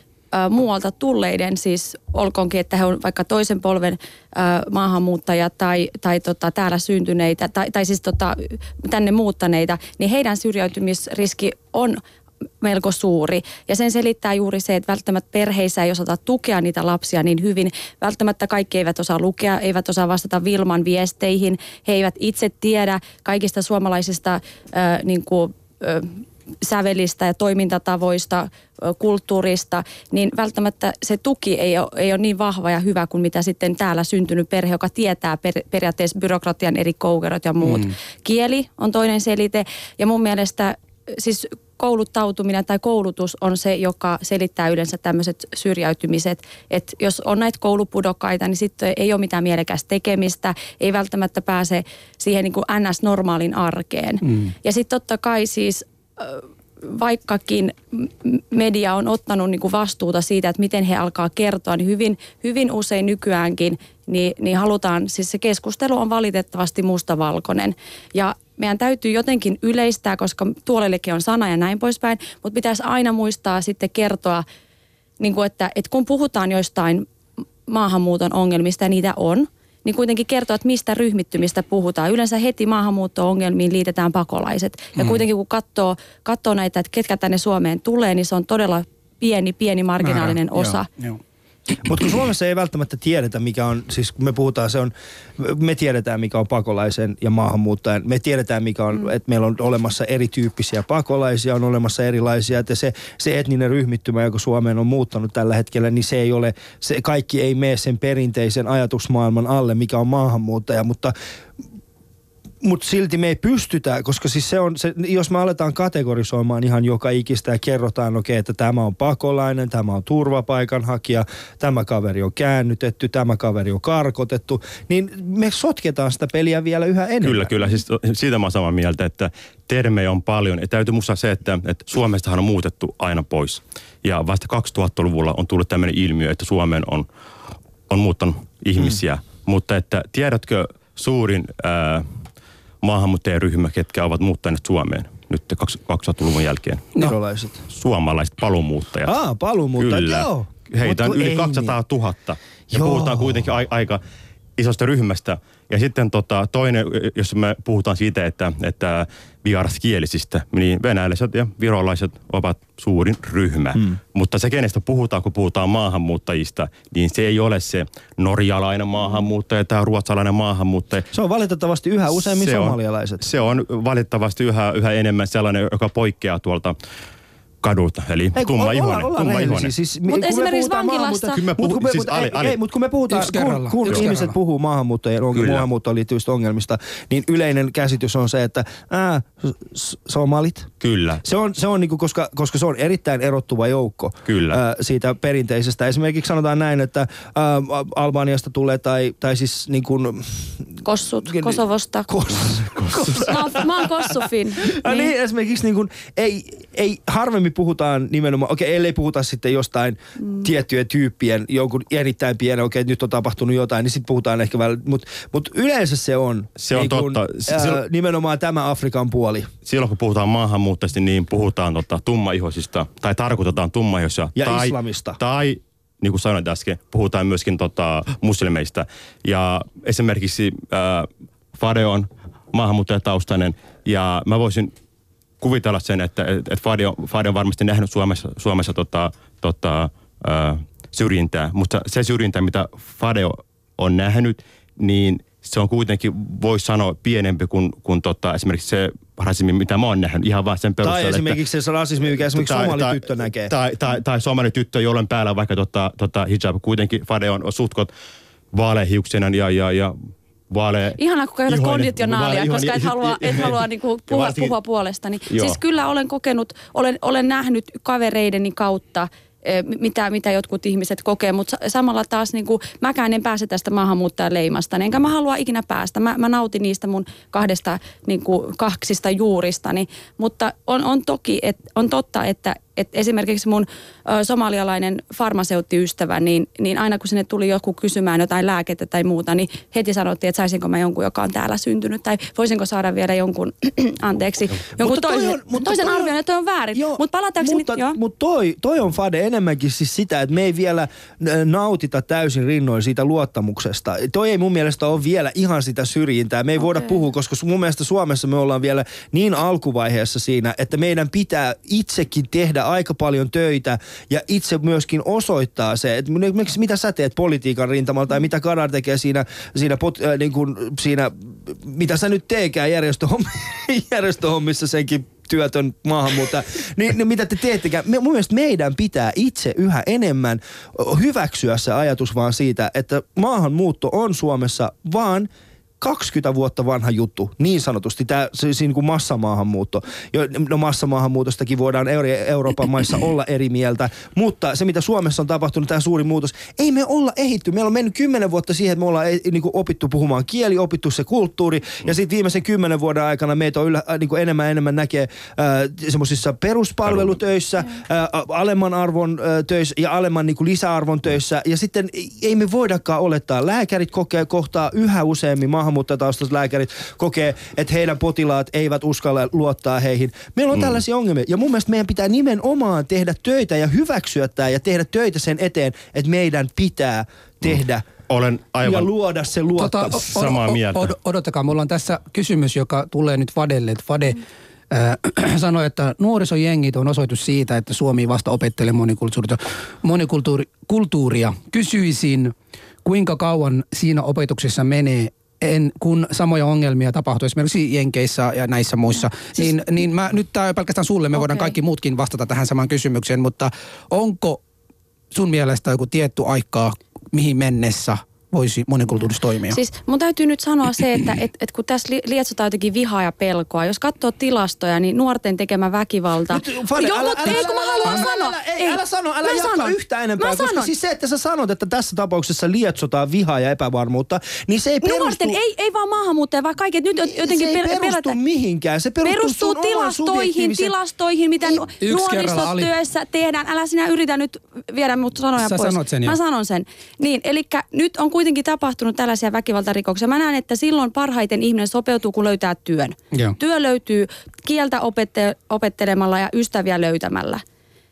muualta tulleiden, siis olkoonkin, että he on vaikka toisen polven ö, maahanmuuttajia tai, tai tota, täällä syntyneitä tai, tai siis tota, tänne muuttaneita, niin heidän syrjäytymisriski on melko suuri. Ja sen selittää juuri se, että välttämättä perheissä ei osata tukea niitä lapsia niin hyvin. Välttämättä kaikki eivät osaa lukea, eivät osaa vastata Wilman viesteihin. He eivät itse tiedä kaikista suomalaisista ö, niin kuin, ö, sävelistä ja toimintatavoista, kulttuurista, niin välttämättä se tuki ei ole, ei ole niin vahva ja hyvä kuin mitä sitten täällä syntynyt perhe, joka tietää per, periaatteessa byrokratian eri koukerot ja muut. Mm. Kieli on toinen selite ja mun mielestä siis kouluttautuminen tai koulutus on se, joka selittää yleensä tämmöiset syrjäytymiset. Että jos on näitä koulupudokkaita, niin sitten ei ole mitään mielekästä tekemistä, ei välttämättä pääse siihen niin kuin N S-normaalin arkeen. Mm. Ja sitten totta kai siis vaikkakin media on ottanut niin kuin vastuuta siitä, että miten he alkaa kertoa, niin hyvin, hyvin usein nykyäänkin, niin, niin halutaan, siis se keskustelu on valitettavasti mustavalkoinen. Ja meidän täytyy jotenkin yleistää, koska tuolellekin on sana ja näin poispäin, mutta pitäisi aina muistaa sitten kertoa, niin kuin että, että kun puhutaan joistain maahanmuuton ongelmista, ja niitä on, niin kuitenkin kertoo, että mistä ryhmittymistä puhutaan. Yleensä heti maahanmuutto-ongelmiin liitetään pakolaiset. Ja mm. kuitenkin kun katsoo, katsoo näitä, että ketkä tänne Suomeen tulee, niin se on todella pieni, pieni marginaalinen Määrä, osa. Mutta kun Suomessa ei välttämättä tiedetä, mikä on, siis me puhutaan, se on, me tiedetään, mikä on pakolaisen ja maahanmuuttajan. Me tiedetään, mikä on, mm. että meillä on olemassa erityyppisiä pakolaisia, on olemassa erilaisia, että se, se etninen ryhmittymä, joka Suomeen on muuttanut tällä hetkellä, niin se ei ole, se kaikki ei mene sen perinteisen ajatusmaailman alle, mikä on maahanmuuttaja, mutta Mutta silti me ei pystytä, koska siis se on, se, jos me aletaan kategorisoimaan ihan joka ikistä ja kerrotaan, okei, okay, että tämä on pakolainen, tämä on turvapaikanhakija, tämä kaveri on käännytetty, tämä kaveri on karkotettu, niin me sotketaan sitä peliä vielä yhä enemmän. Kyllä, kyllä. Siis siitä mä oon samaa mieltä, että termejä on paljon. Ja täytyy muistaa se, että, että Suomestahan on muutettu aina pois. Ja vasta kaksituhattaluvulla on tullut tämmöinen ilmiö, että Suomeen on, on muuttanut ihmisiä. Mm. Mutta että tiedätkö suurin Ää, maahanmuuttajaryhmä, ketkä ovat muuttaneet Suomeen nyt kaksituhattaluvun jälkeen. Virolaiset. No. Suomalaiset paluumuuttajat. Ah, paluumuuttajat, Kyllä. joo. Heitä on yli kaksisataatuhatta. Niin. Ja joo. puhutaan kuitenkin a- aika isosta ryhmästä. Ja sitten tota, toinen, jos me puhutaan siitä, että, että vieraskielisistä, niin venäläiset ja virolaiset ovat suurin ryhmä. Hmm. Mutta se, kenestä puhutaan, kun puhutaan maahanmuuttajista, niin se ei ole se norjalainen maahanmuuttaja tai ruotsalainen maahanmuuttaja. Se on valitettavasti yhä useammin se somalialaiset. On, se on valitettavasti yhä, yhä enemmän sellainen, joka poikkeaa tuolta kadulta, eli Ei, tumma ihoinen. Siis, mutta esimerkiksi vankilasta. Mutta kun me puhutaan, kun, kun ihmiset kerralla. puhuu maahanmuuttajien maahanmuuttoon liittyvistä ongelmista, niin yleinen käsitys on se, että ää, somalit. Kyllä. Se on, se on niinku, koska, koska se on erittäin erottuva joukko ää, siitä perinteisestä. Esimerkiksi sanotaan näin, että ää, Albaniasta tulee tai, tai siis niin kuin Kossut, Kosovosta. Kos, kos. Mä, mä oon Kossufin. Niin. Niin, esimerkiksi niin kuin, ei, ei harvemmin puhutaan nimenomaan, okei, okay, ellei puhuta sitten jostain mm. tiettyjen tyyppien, jonkun erittäin pienen, okei, okay, nyt on tapahtunut jotain, niin sitten puhutaan ehkä vähän, mutta mut yleensä se on, se on niin kun, totta. Äh, silloin, nimenomaan tämä Afrikan puoli. Silloin kun puhutaan maahanmuuttajista, niin puhutaan tota, tummaihoisista, tai tarkoitetaan tummaihoisia. Ja tai, islamista. Tai, niin kuin sanoit äsken, puhutaan myöskin tota, muslimeista. Ja esimerkiksi äh, Fade on maahanmuuttajataustainen, ja mä voisin kuvitella sen, että et Fadi, on, Fadi on varmasti nähnyt Suomessa, Suomessa tota, tota, ää, syrjintää, mutta se syrjintä, mitä Fadi on nähnyt, niin se on kuitenkin, voi sanoa, pienempi kuin, kuin tota, esimerkiksi se rasismi, mitä mä oon nähnyt, ihan vaan sen perusteella. Tai esimerkiksi se rasismi, mikä esimerkiksi somalityttö näkee. Tai, tai, tai somalityttö, jollain päällä vaikka tota, tota hijab, kuitenkin Fadi on sutkot vaaleahiuksena ja, ja, ja Vaalea, Ihanaa, kun käytät konditionaalia, koska ihoinen, et halua, et halua niinku puhua, puhua puolestani. Joo. Siis kyllä olen kokenut, olen, olen nähnyt kavereideni kautta, mitä, mitä jotkut ihmiset kokee, mutta samalla taas niinku, mäkään en pääse tästä maahanmuuttajan leimasta, enkä mä halua ikinä päästä. Mä, mä nautin niistä mun kahdesta, niinku, kaksista juuristani, mutta on, on toki, et, on totta, että Et esimerkiksi mun somalialainen farmaseuttiystävä, niin, niin aina kun sinne tuli joku kysymään jotain lääkettä tai muuta, niin heti sanottiin, että saisinko mä jonkun, joka on täällä syntynyt, tai voisinko saada vielä jonkun, anteeksi, jonkun toisen, on, mutta toisen arvion, että toi on väärin. Joo, Mut mutta joo. Mut toi, toi on Fade enemmänkin siis sitä, että me ei vielä nautita täysin rinnoin siitä luottamuksesta. Toi ei mun mielestä ole vielä ihan sitä syrjintää. Me ei okay. voida puhua, koska mun mielestä Suomessa me ollaan vielä niin alkuvaiheessa siinä, että meidän pitää itsekin tehdä aika paljon töitä ja itse myöskin osoittaa se, että mitä sä teet politiikan rintamalla tai mitä Kadar tekee siinä, siinä, pot, äh, niin kuin, siinä mitä sä nyt teekään järjestöhomm- järjestöhommissa senkin työtön maahanmuuttaja, niin, niin mitä te teettekään? Me, mun mielestä meidän pitää itse yhä enemmän hyväksyä se ajatus vaan siitä, että maahanmuutto on Suomessa vaan kaksikymmentä vuotta vanha juttu, niin sanotusti, tämä siis niin kuin massamaahanmuutto. No massamaahanmuutostakin voidaan Euroopan maissa olla eri mieltä, mutta se mitä Suomessa on tapahtunut, tämä suuri muutos, ei me olla ehitty. Meillä on mennyt kymmenen vuotta siihen, että me ollaan niin kuin opittu puhumaan kieli, opittu se kulttuuri, ja sitten viimeisen kymmenen vuoden aikana meitä on yllä, niin kuin enemmän ja enemmän näkee äh, semmoisissa peruspalvelutöissä, äh, alemman arvon äh, töissä ja alemman niin kuin lisäarvon töissä, ja sitten ei me voidakaan olettaa. Lääkärit kokee, kohtaa yhä useammin maahanmuuttajia, maahanmuuttajataustaiset lääkärit kokee, että heidän potilaat eivät uskalla luottaa heihin. Meillä on mm. tällaisia ongelmia. Ja mun mielestä meidän pitää nimenomaan tehdä töitä ja hyväksyä tämä ja tehdä töitä sen eteen, että meidän pitää tehdä mm. Olen aivan ja luoda se luottamus. Tota, samaa mieltä. Od- odottakaa, mulla on tässä kysymys, joka tulee nyt Fadelle. Fade mm. äh, sanoi, että nuorisojengit on osoitus siitä, että Suomi vasta opettelee monikulttuuria. monikulttuuria. Kysyisin, kuinka kauan siinä opetuksessa menee, En, kun samoja ongelmia tapahtuu esimerkiksi Jenkeissä ja näissä muissa, siis, niin, niin mä, nyt tämä pelkästään sulle, me okay. voidaan kaikki muutkin vastata tähän samaan kysymykseen, mutta onko sun mielestä joku tietty aikaa, mihin mennessä voisi monikulttuurissa toimia? Siis mun täytyy nyt sanoa se, että et, et kun tässä lietsotaan jotenkin vihaa ja pelkoa, jos katsoo tilastoja, niin nuorten tekemä väkivalta... Nyt, Fade, Joo, mutta ei kun mä haluan älä, sanoa. Älä, ei, älä sano, älä jatka yhtään enempää. Koska siis se, että sä sanot, että tässä tapauksessa lietsotaan vihaa ja epävarmuutta, niin se ei perustu... Nuorten, ei, ei vaan maahanmuuttaja, vaan kaikki, nyt jotenkin pelätä. Se ei perustu pelätä. mihinkään, se perustuu, perustuu tilastoihin, tilastoihin, mitä nuorisotyössä tehdään. Älä sinä yritä nyt viedä mut sanoja sä pois. Sanot sen, mä sanon sen. Niin, elikkä nyt on kuitenkin tapahtunut tällaisia väkivaltarikoksia. Mä näen, että silloin parhaiten ihminen sopeutuu, kun löytää työn. Joo. Työ löytyy kieltä opette- opettelemalla ja ystäviä löytämällä.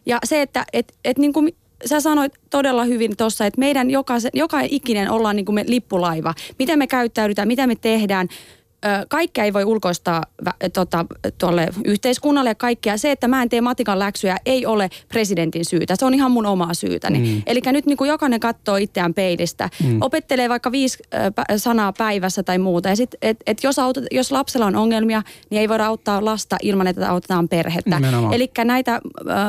Ja se, että et, et niin kuin sä sanoit todella hyvin tuossa, että meidän joka, joka ikinen ollaan niin kuin me lippulaiva. Mitä me käyttäydytään, mitä me tehdään. Kaikkea ei voi ulkoistaa tota, tuolle yhteiskunnalle ja kaikkea. Se, että mä en tee matikan läksyjä, ei ole presidentin syytä. Se on ihan mun omaa syytäni. Mm. Eli nyt niin kuin jokainen katsoo itseään peilistä. Mm. Opettelee vaikka viisi sanaa päivässä tai muuta. Ja sit, et, et jos, autot, jos lapsella on ongelmia, niin ei voida auttaa lasta ilman, että autetaan perhettä. Eli näitä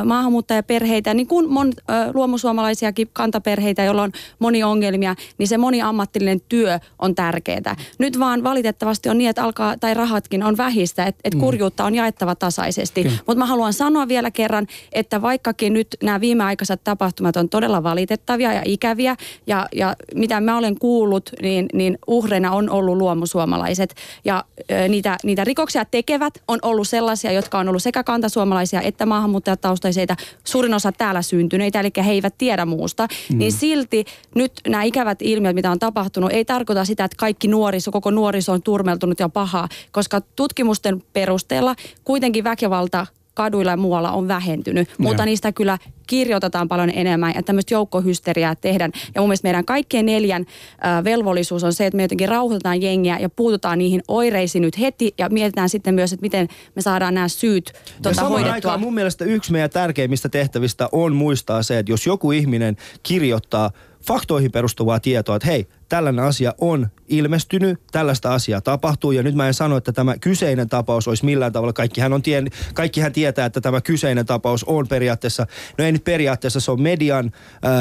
maahanmuuttajaperheitä, niin kuin mon, luomusuomalaisiakin kantaperheitä, joilla on moni ongelmia, niin se moniammatillinen työ on tärkeää. Nyt vaan valitettavasti on niin, että alkaa, tai rahatkin on vähistä, että et kurjuutta on jaettava tasaisesti. Mutta mä haluan sanoa vielä kerran, että vaikkakin nyt nämä viimeaikaiset tapahtumat on todella valitettavia ja ikäviä, ja, ja mitä mä olen kuullut, niin, niin uhreina on ollut luomusuomalaiset. Ja ö, niitä, niitä rikoksia tekevät on ollut sellaisia, jotka on ollut sekä kantasuomalaisia että maahanmuuttajataustaisia, suurin osa täällä syntyneitä, eli he eivät tiedä muusta. Mm. Niin silti nyt nämä ikävät ilmiöt, mitä on tapahtunut, ei tarkoita sitä, että kaikki nuoriso, koko nuoriso on turmeltunut ja pahaa, koska tutkimusten perusteella kuitenkin väkivalta kaduilla ja muualla on vähentynyt, mutta niistä kyllä kirjoitetaan paljon enemmän ja tämmöistä joukkohysteriaa tehdään. Ja mun mielestä meidän kaikkien neljän äh, velvollisuus on se, että me jotenkin rauhoitetaan jengiä ja puututaan niihin oireisiin nyt heti ja mietitään sitten myös, että miten me saadaan nämä syyt tuota, hoidettua. Aikaan mun mielestä yksi meidän tärkeimmistä tehtävistä on muistaa se, että jos joku ihminen kirjoittaa faktoihin perustuvaa tietoa, että hei, tällainen asia on ilmestynyt, tällaista asiaa tapahtuu, ja nyt mä en sano, että tämä kyseinen tapaus olisi millään tavalla, kaikkihan, on tien, kaikkihan tietää, että tämä kyseinen tapaus on periaatteessa, no ei nyt periaatteessa, se on median, äh,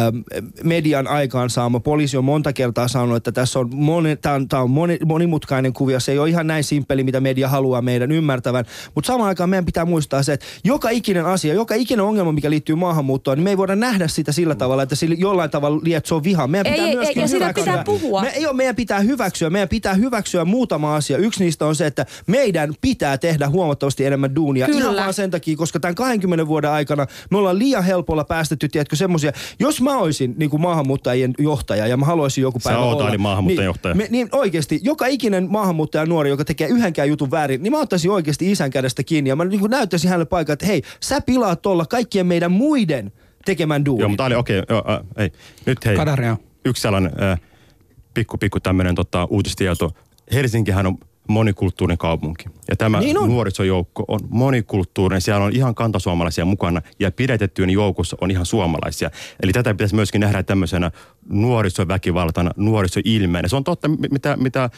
median aikaansaama, poliisi on monta kertaa sanonut, että tässä on, moni, tämän, tämän on moni, monimutkainen kuvio, se ei ole ihan näin simppeli, mitä media haluaa meidän ymmärtävän, mutta samaan aikaan meidän pitää muistaa se, että joka ikinen asia, joka ikinen ongelma, mikä liittyy maahanmuuttoon, niin me ei voida nähdä sitä sillä tavalla, että sillä jollain tavalla lietsoo viha, meidän pitää ei, myöskin ei, ja sitä pitää puhua. puhua. Me, joo, meidän pitää hyväksyä. Meidän pitää hyväksyä muutama asia. Yksi niistä on se, että meidän pitää tehdä huomattavasti enemmän duunia. Kyllä. Ihan vaan sen takia, koska tämän kaksikymmentä vuoden aikana me ollaan liian helpolla päästetty, tiedätkö, semmoisia. Jos mä olisin niin kuin maahanmuuttajien johtaja ja mä haluaisin joku päivä olla. Sä oot, niin maahanmuuttajan johtaja. Niin, niin oikeasti, joka ikinen maahanmuuttaja nuori, joka tekee yhdenkään jutun väärin, niin mä ottaisin oikeasti isän kädestä kiinni ja mä niin kuin näyttäisin hänelle paikan, että hei, sä pilaat tuolla kaikkien meidän muiden tekemään duunin. Joo, mutta oli okei, okay, äh, ei. Nyt hei, Kadaria. Yksi sellainen äh, pikku pikku tämmöinen tota, uutistieto. Helsinkihän on monikulttuurinen kaupunki. Ja tämä niin nuorisojoukko on monikulttuurinen. Siellä on ihan kantasuomalaisia mukana ja pidetettyyn joukossa on ihan suomalaisia. Eli tätä pitäisi myöskin nähdä tämmöisenä nuorisoväkivaltana, nuorisoilmeenä. Se on totta, mitä, mitä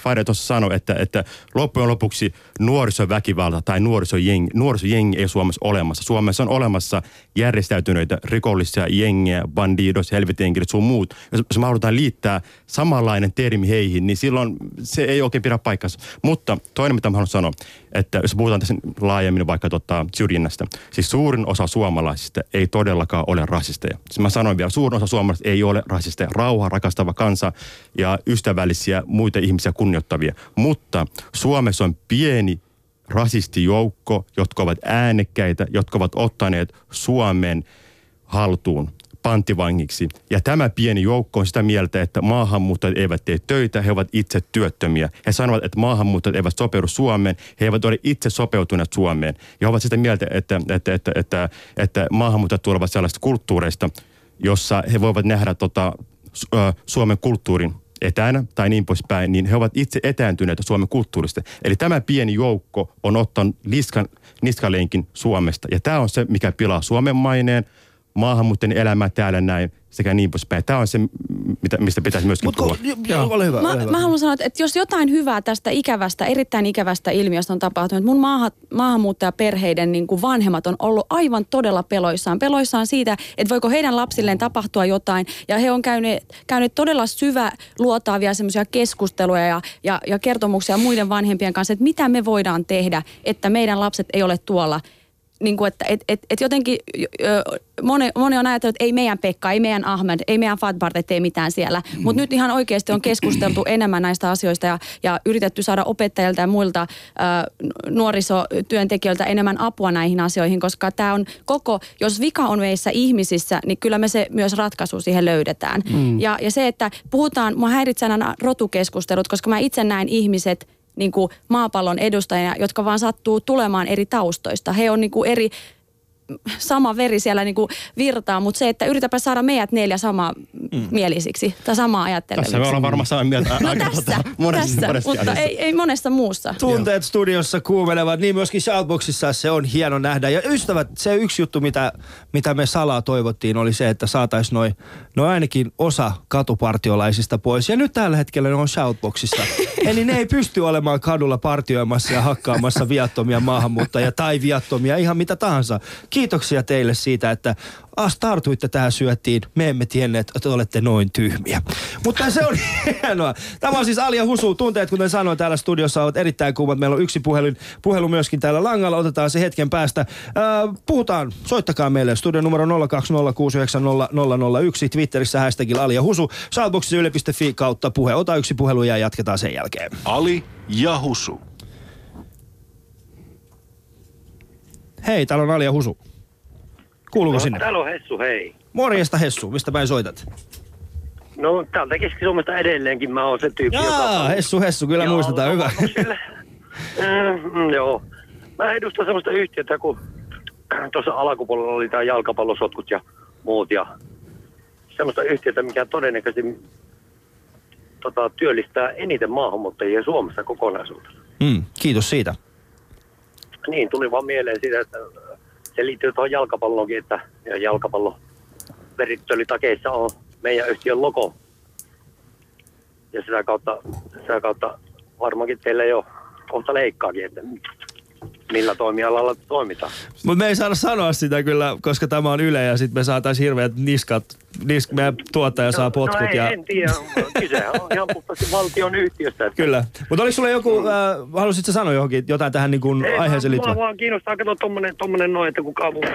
Fare tuossa sanoi, että, että loppujen lopuksi nuorisoväkivalta tai nuorisojengi, nuorisojengi ei Suomessa olemassa. Suomessa on olemassa järjestäytyneitä rikollisia jengejä, bandidos, helvetinkilit, sun muut. Jos me halutaan liittää samanlainen termi heihin, niin silloin se ei oikein pidä paikkansa. Mutta toinen, mitä mä haluan sanoa, että jos puhutaan tässä laajemmin vaikka tota, syrjinnästä, siis suurin osa suomalaisista ei todellakaan ole rasisteja. Siis mä sanoin vielä, suurin osa suomalaisista ei ole rasisteja. Rauhaa rakastava kansa ja ystävällisiä muita ihmisiä kunnioittavia. Mutta Suomessa on pieni rasistijoukko, jotka ovat äänekkäitä, jotka ovat ottaneet Suomen haltuun panttivangiksi. Ja tämä pieni joukko on sitä mieltä, että maahanmuuttajat eivät tee töitä, he ovat itse työttömiä. He sanovat, että maahanmuuttajat eivät sopeudu Suomeen, he eivät ole itse sopeutuneet Suomeen. Ja he ovat sitä mieltä, että, että, että, että, että maahanmuuttajat tulevat sellaisista kulttuureista, jossa he voivat nähdä tota, Suomen kulttuurin etänä tai niin poispäin, niin he ovat itse etääntyneitä Suomen kulttuurista. Eli tämä pieni joukko on ottanut liskan, niskalenkin Suomesta. Ja tämä on se, mikä pilaa Suomen maineen, maahanmuuttajien elämää täällä näin sekä niin poispäin. Tämä on se, mitä, mistä pitäisi myöskin Mut, puhua. Joo, ole hyvä, mä, hyvä. Mä haluan sanoa, että jos jotain hyvää tästä ikävästä, erittäin ikävästä ilmiöstä on tapahtunut, mun maahan, maahanmuuttajaperheiden niin kuin vanhemmat on ollut aivan todella peloissaan. Peloissaan siitä, että voiko heidän lapsilleen tapahtua jotain. Ja he on käyneet, käyneet todella syvä luotaavia semmoisia keskusteluja ja, ja, ja kertomuksia muiden vanhempien kanssa, että mitä me voidaan tehdä, että meidän lapset ei ole tuolla. Niin kuin, että et, et, et jotenkin moni, moni on ajatellut, että ei meidän Pekka, ei meidän Ahmed, ei meidän Fatbardhe tee mitään siellä. Mutta mm. nyt ihan oikeasti on keskusteltu enemmän näistä asioista ja, ja yritetty saada opettajilta ja muilta ö, nuorisotyöntekijöiltä enemmän apua näihin asioihin, koska tämä on koko, jos vika on meissä ihmisissä, niin kyllä me se myös ratkaisu siihen löydetään. Mm. Ja, ja se, että puhutaan, mua häiritsee nämä rotukeskustelut, koska mä itse näen ihmiset, niin kuin maapallon edustajia, jotka vaan sattuu tulemaan eri taustoista. He on niin kuin eri, sama veri siellä niin kuin virtaa, mutta se, että yritäpä saada meidät neljä samaa mm. mielisiksi tai samaa ajatteleviksi. Tässä me ollaan varmaan samaa mieltä. No aika tässä, monessa, tässä, monessa, mutta ei, ei monessa muussa. Tunteet studiossa kuumelevat, niin myöskin Shoutboxissa se on hieno nähdä. Ja ystävät, se yksi juttu, mitä, mitä me salaa toivottiin, oli se, että saataisiin noin noi ainakin osa katupartiolaisista pois. Ja nyt tällä hetkellä ne on Shoutboxissa. Eli ne ei pysty olemaan kadulla partioimassa ja hakkaamassa viattomia maahanmuuttajia tai viattomia, ihan mitä tahansa. Kiitoksia teille siitä, että as tartuitte tähän syöttiin. Me emme tienneet, että olette noin tyhmiä. Mutta se on hienoa. Tämä on siis Ali ja Husu. Tunteet, kuten sanoin, täällä studiossa ovat erittäin kuumat. Meillä on yksi puhelin, puhelu myöskin täällä langalla. Otetaan se hetken päästä. Äh, puhutaan, soittakaa meille. Studion numero nolla kaksi nolla kuusi yhdeksän nolla nolla nolla yksi. Twitterissä hashtagilla Ali ja Husu. Shoutboxissa yle piste fi kautta puhe. Ota yksi puhelu ja jatketaan sen jälkeen. Ali ja Husu. Hei, täällä on Ali ja Husu. Kuuluuko no, sinne? Täällä on Hessu, hei. Morjesta Hessu, mistä päin soitat? No täältä Keski-Suomesta edelleenkin mä oon se tyyppi. Jaa, Hessu, Hessu, kyllä jaa, muistetaan, no, hyvä. mm, joo, mä edustan semmoista yhtiötä, kun tuossa alkupuolella oli tää jalkapallosotkut ja muut ja semmoista yhtiötä, mikä todennäköisesti tota, työllistää eniten maahanmuuttajia Suomessa kokonaisuudessa. Mm, kiitos siitä. Niin, tuli vaan mieleen siitä, että se liittyy tuohon jalkapalloonkin, että jalkapalloverittelytakeissa on meidän yhtiön logo. Ja sitä kautta, sitä kautta varmaankin teillä jo kohta leikkaakin, että millä toimialalla toimitaan. Mutta me ei saada sanoa sitä kyllä, koska tämä on Yle ja sitten me saataisiin hirveät niskat. Nisk, meidän tuottaja no, saa potkut. No ei, ja... en tiedä. Kysehän on ihan puhtaasti valtion yhtiöstä. Että... Kyllä. Mutta oliko sulla joku, äh, halusitko sanoa johonkin jotain tähän niin kuin aiheeseen liittyen? Mulla vaan kiinnostaa, kato tommonen, tommonen noin, että kun kaupunki,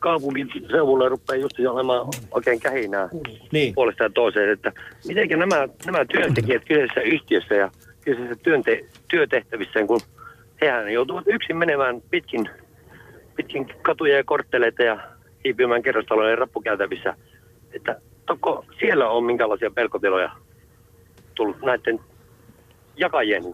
kaupungin seuvulla rupeaa juuri olemaan oikein kähinää niin puolestaan toiseen, että mitenkä nämä, nämä työntekijät kyseisessä yhtiössä ja kyseisessä työnte- työtehtävissä, kun hehän joutuvat yksin menemään pitkin, pitkin katuja ja kortteleita ja hiipimään kerrostalojen rappukäytävissä, että onko siellä on minkälaisia pelkotiloja tullut näiden jakajien?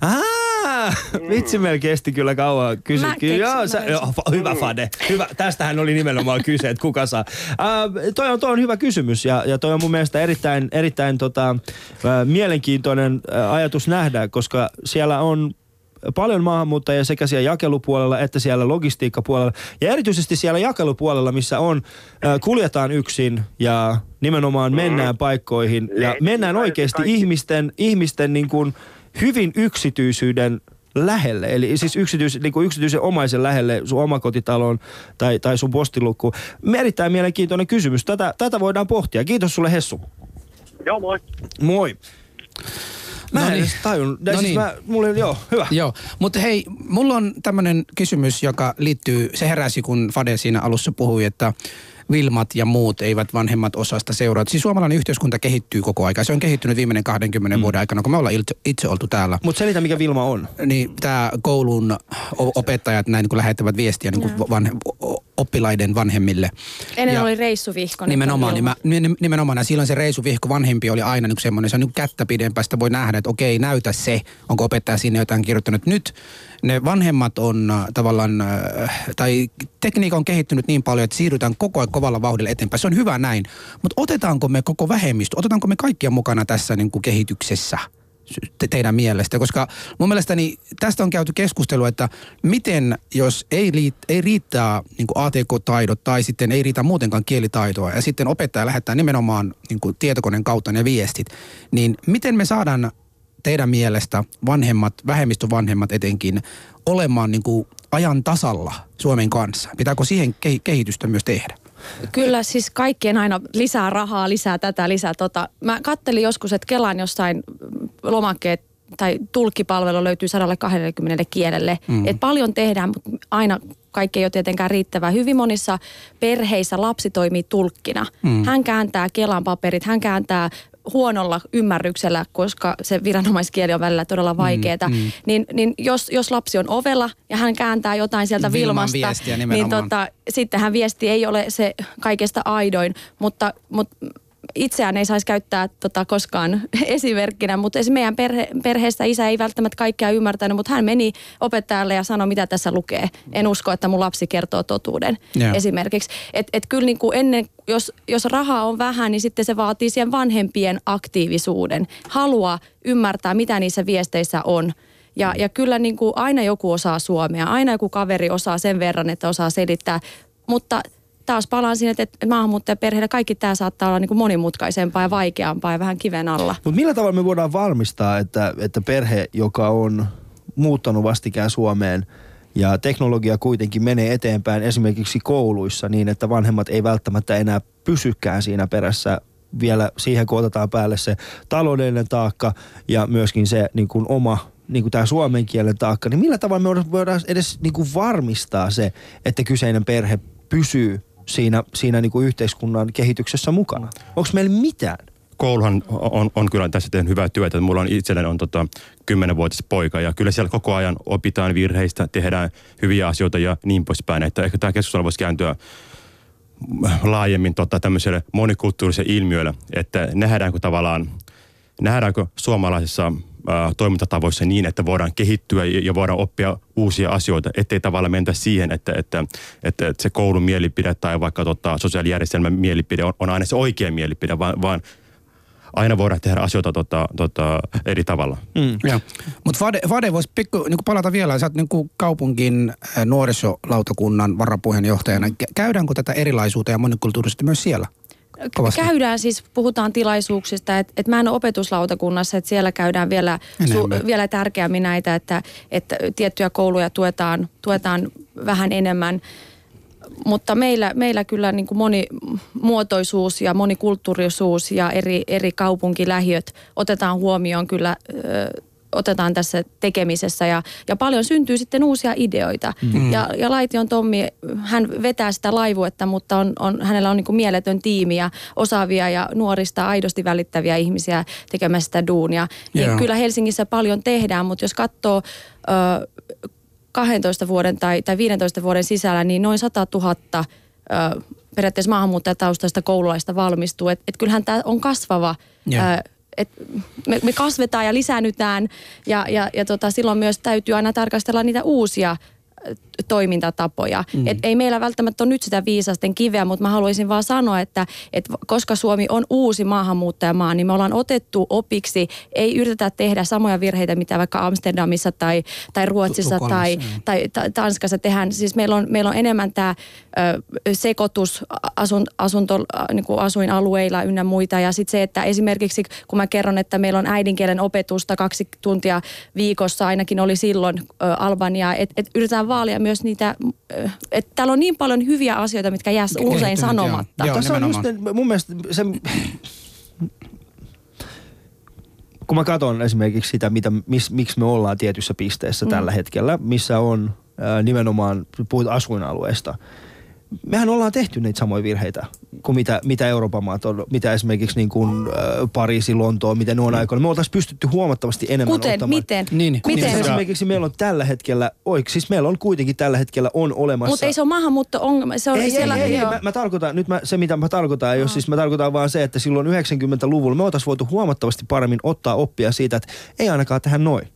Ahaa, vitsi meillä kesti kyllä kauan kysyä. Joo, sä, joo, hyvä Fade. Hyvä. Tästähän oli nimenomaan kyse, että kuka saa. Uh, toi, on, toi on hyvä kysymys ja, ja toi on mun mielestä erittäin, erittäin tota, uh, mielenkiintoinen uh, ajatus nähdä, koska siellä on paljon maahanmuuttajia sekä siellä jakelupuolella että siellä logistiikkapuolella. Ja erityisesti siellä jakelupuolella, missä on, äh, kuljetaan yksin ja nimenomaan mennään mm. paikkoihin. Ja mennään oikeasti ihmisten, ihmisten niin kuin hyvin yksityisyyden lähelle. Eli siis yksityis, niin kuin yksityisen omaisen lähelle sun omakotitaloon tai, tai sun postilukkuun. Erittäin mielenkiintoinen kysymys. Tätä, tätä voidaan pohtia. Kiitos sulle Hessu. Joo, moi. Moi. Mä en edes tajun. No siis mä, mulla, joo, hyvä. Joo, mutta hei, mulla on tämmönen kysymys, joka liittyy, se heräsi kun Fade siinä alussa puhui, että Wilmat ja muut eivät vanhemmat osaa sitä seurata. Siis suomalainen yhteiskunta kehittyy koko ajan. Se on kehittynyt viimeinen kaksikymmentä mm. vuoden aikana, kun me ollaan itse oltu täällä. Mutta selitä, mikä Wilma on. Niin, tämä koulun opettajat näin, kun lähettävät viestiä niin kuin vanhe- oppilaiden vanhemmille. Ennen ja oli reissuvihko. Nimenomaan. Niin, nimenomaan. Ja silloin se reissuvihko vanhempi oli aina niin semmoinen, se on niin kättä pidempää. Sitä voi nähdä, että okei, näytä se. Onko opettaja sinne jotain kirjoittanut nyt? Ne vanhemmat on tavallaan, tai tekniikka on kehittynyt niin paljon, että siirrytään koko ajan kovalla vauhdilla eteenpäin. Se on hyvä näin, mutta otetaanko me koko vähemmistö, otetaanko me kaikkia mukana tässä niin kuin kehityksessä teidän mielestä? Koska mun mielestäni tästä on käyty keskustelua, että miten jos ei, liit, ei riittää niin kuin A T K-taidot tai sitten ei riitä muutenkaan kielitaitoa ja sitten opettaja lähettää nimenomaan niin kuin tietokoneen kautta ne viestit, niin miten me saadaan teidän mielestä vanhemmat, vähemmistönvanhemmat etenkin, olemaan niin kuin ajan tasalla Suomen kanssa? Pitääkö siihen kehitystä myös tehdä? Kyllä, siis kaikkien aina lisää rahaa, lisää tätä, lisää tota. Mä kattelin joskus, että Kelan jostain lomakkeet tai tulkkipalvelu löytyy sata kaksikymmentä kielelle. Mm. Et paljon tehdään, mutta aina kaikki ei ole tietenkään riittävää. Hyvin monissa perheissä lapsi toimii tulkkina. Mm. Hän kääntää Kelan paperit, hän kääntää huonolla ymmärryksellä, koska se viranomaiskieli on välillä todella vaikeeta, mm, mm. niin, niin jos, jos lapsi on ovella ja hän kääntää jotain sieltä Wilman Wilmasta, niin tota, sittenhän viesti ei ole se kaikesta aidoin, mutta, mutta itseään ei saisi käyttää tota, koskaan esimerkkinä, mutta esimerkiksi meidän perhe, perheestä isä ei välttämättä kaikkea ymmärtänyt, mutta hän meni opettajalle ja sanoi, mitä tässä lukee. En usko, että mun lapsi kertoo totuuden yeah. esimerkiksi. Että et kyllä niin kuin ennen, jos, jos rahaa on vähän, niin sitten se vaatii siihen vanhempien aktiivisuuden. Halua ymmärtää, mitä niissä viesteissä on. Ja, ja kyllä niin kuin aina joku osaa suomea, aina joku kaveri osaa sen verran, että osaa selittää, mutta taas palaan siihen, että maahanmuuttajaperheillä kaikki tämä saattaa olla niin kuin monimutkaisempaa ja vaikeampaa ja vähän kiven alla. Mutta millä tavalla me voidaan varmistaa, että, että perhe, joka on muuttanut vastikään Suomeen ja teknologia kuitenkin menee eteenpäin esimerkiksi kouluissa niin, että vanhemmat ei välttämättä enää pysykään siinä perässä vielä siihen, kun otetaan päälle se taloudellinen taakka ja myöskin se niin kuin oma niin kuin tämä suomen kielen taakka, niin millä tavalla me voidaan edes niin kuin varmistaa se, että kyseinen perhe pysyy siinä, siinä niin kuin yhteiskunnan kehityksessä mukana? Onko meillä mitään? Kouluhan on, on kyllä tässä tehnyt hyvää työtä. Mulla on itselleni on tota, kymmenvuotias poika ja kyllä siellä koko ajan opitaan virheistä, tehdään hyviä asioita ja niin poispäin. Että ehkä tämä keskustelu voisi kääntyä laajemmin tota, tämmöiselle monikulttuuriselle ilmiölle, että nähdäänkö tavallaan, nähdäänkö suomalaisessa toimintatavoissa niin, että voidaan kehittyä ja voidaan oppia uusia asioita, ettei tavallaan mentä siihen, että, että, että, että se koulun mielipide tai vaikka tota, sosiaalijärjestelmän mielipide on, on aina se oikea mielipide, vaan, vaan aina voidaan tehdä asioita tota, tota, eri tavalla. Mm. Mutta Fade, Fade voisi pikku, niin palata vielä, sä oot niin kaupungin nuorisolautakunnan varapuheenjohtajana. Käydäänkö tätä erilaisuutta ja monikulttuurisuutta myös siellä? Kovasti. Käydään siis, puhutaan tilaisuuksista, että et mä en ole opetuslautakunnassa, että siellä käydään vielä, su, vielä tärkeämmin näitä, että et tiettyjä kouluja tuetaan, tuetaan vähän enemmän. Mutta meillä, meillä kyllä niin kuin monimuotoisuus ja monikulttuurisuus ja eri, eri kaupunkilähiöt otetaan huomioon kyllä ö, otetaan tässä tekemisessä ja, ja paljon syntyy sitten uusia ideoita. Mm. Ja, ja Laition Tommi, hän vetää sitä laivuetta, mutta on, on, hänellä on niin kuin mieletön tiimi ja osaavia ja nuorista aidosti välittäviä ihmisiä tekemässä sitä duunia. Yeah. Niin kyllä Helsingissä paljon tehdään, mutta jos katsoo ö, kahdentoista vuoden tai, tai viidentoista vuoden sisällä, niin noin satatuhatta ö, periaatteessa maahanmuuttajataustaista koululaista valmistuu. Et, et kyllähän tämä on kasvava. Yeah. Ö, Et me, me kasvetaan ja lisäännytään ja, ja, ja tota, silloin myös täytyy aina tarkastella niitä uusia toimintatapoja. Mm. Et ei meillä välttämättä ole nyt sitä viisasten kiveä, mutta mä haluaisin vaan sanoa, että et koska Suomi on uusi maahanmuuttajamaa, niin me ollaan otettu opiksi, ei yritetä tehdä samoja virheitä, mitä vaikka Amsterdamissa tai, tai Ruotsissa tai, tai, tai Tanskassa tehdään. Siis meillä on, meillä on enemmän tämä sekoitus asun, asunto, niin kuin asuinalueilla ynnä muita ja sitten se, että esimerkiksi kun mä kerron, että meillä on äidinkielen opetusta kaksi tuntia viikossa, ainakin oli silloin ö, Albania, että et yritetään vaalia myös niitä, että täällä on niin paljon hyviä asioita, mitkä jää usein sanomatta. Joo, joo, on just, mun mielestä se, kun mä katson esimerkiksi sitä, mitä, mis, miksi me ollaan tietyssä pisteessä mm. tällä hetkellä, missä on äh, nimenomaan, puhut asuinalueesta. Mehän ollaan tehty niitä samoja virheitä kuin mitä, mitä Euroopan maat on, mitä esimerkiksi niin kuin, äh, Pariisi, Lontoa, mitä ne on mm. aikoina. Me oltaisiin pystytty huomattavasti enemmän Kuten, ottamaan. Kuten, miten? Niin, Kuten miten? Esimerkiksi meillä on tällä hetkellä, oik, siis meillä on kuitenkin tällä hetkellä on olemassa. Mutta ei se ole maahanmuutto-ongelma. Se on ei, siellä, ei, ei, ei. Mä, mä tarkoitan, nyt mä, se mitä mä tarkoitan, ei ole, siis mä tarkoitan vaan se, että silloin yhdeksänkymmentäluvulla me oltaisiin voitu huomattavasti paremmin ottaa oppia siitä, että ei ainakaan tehdä noin.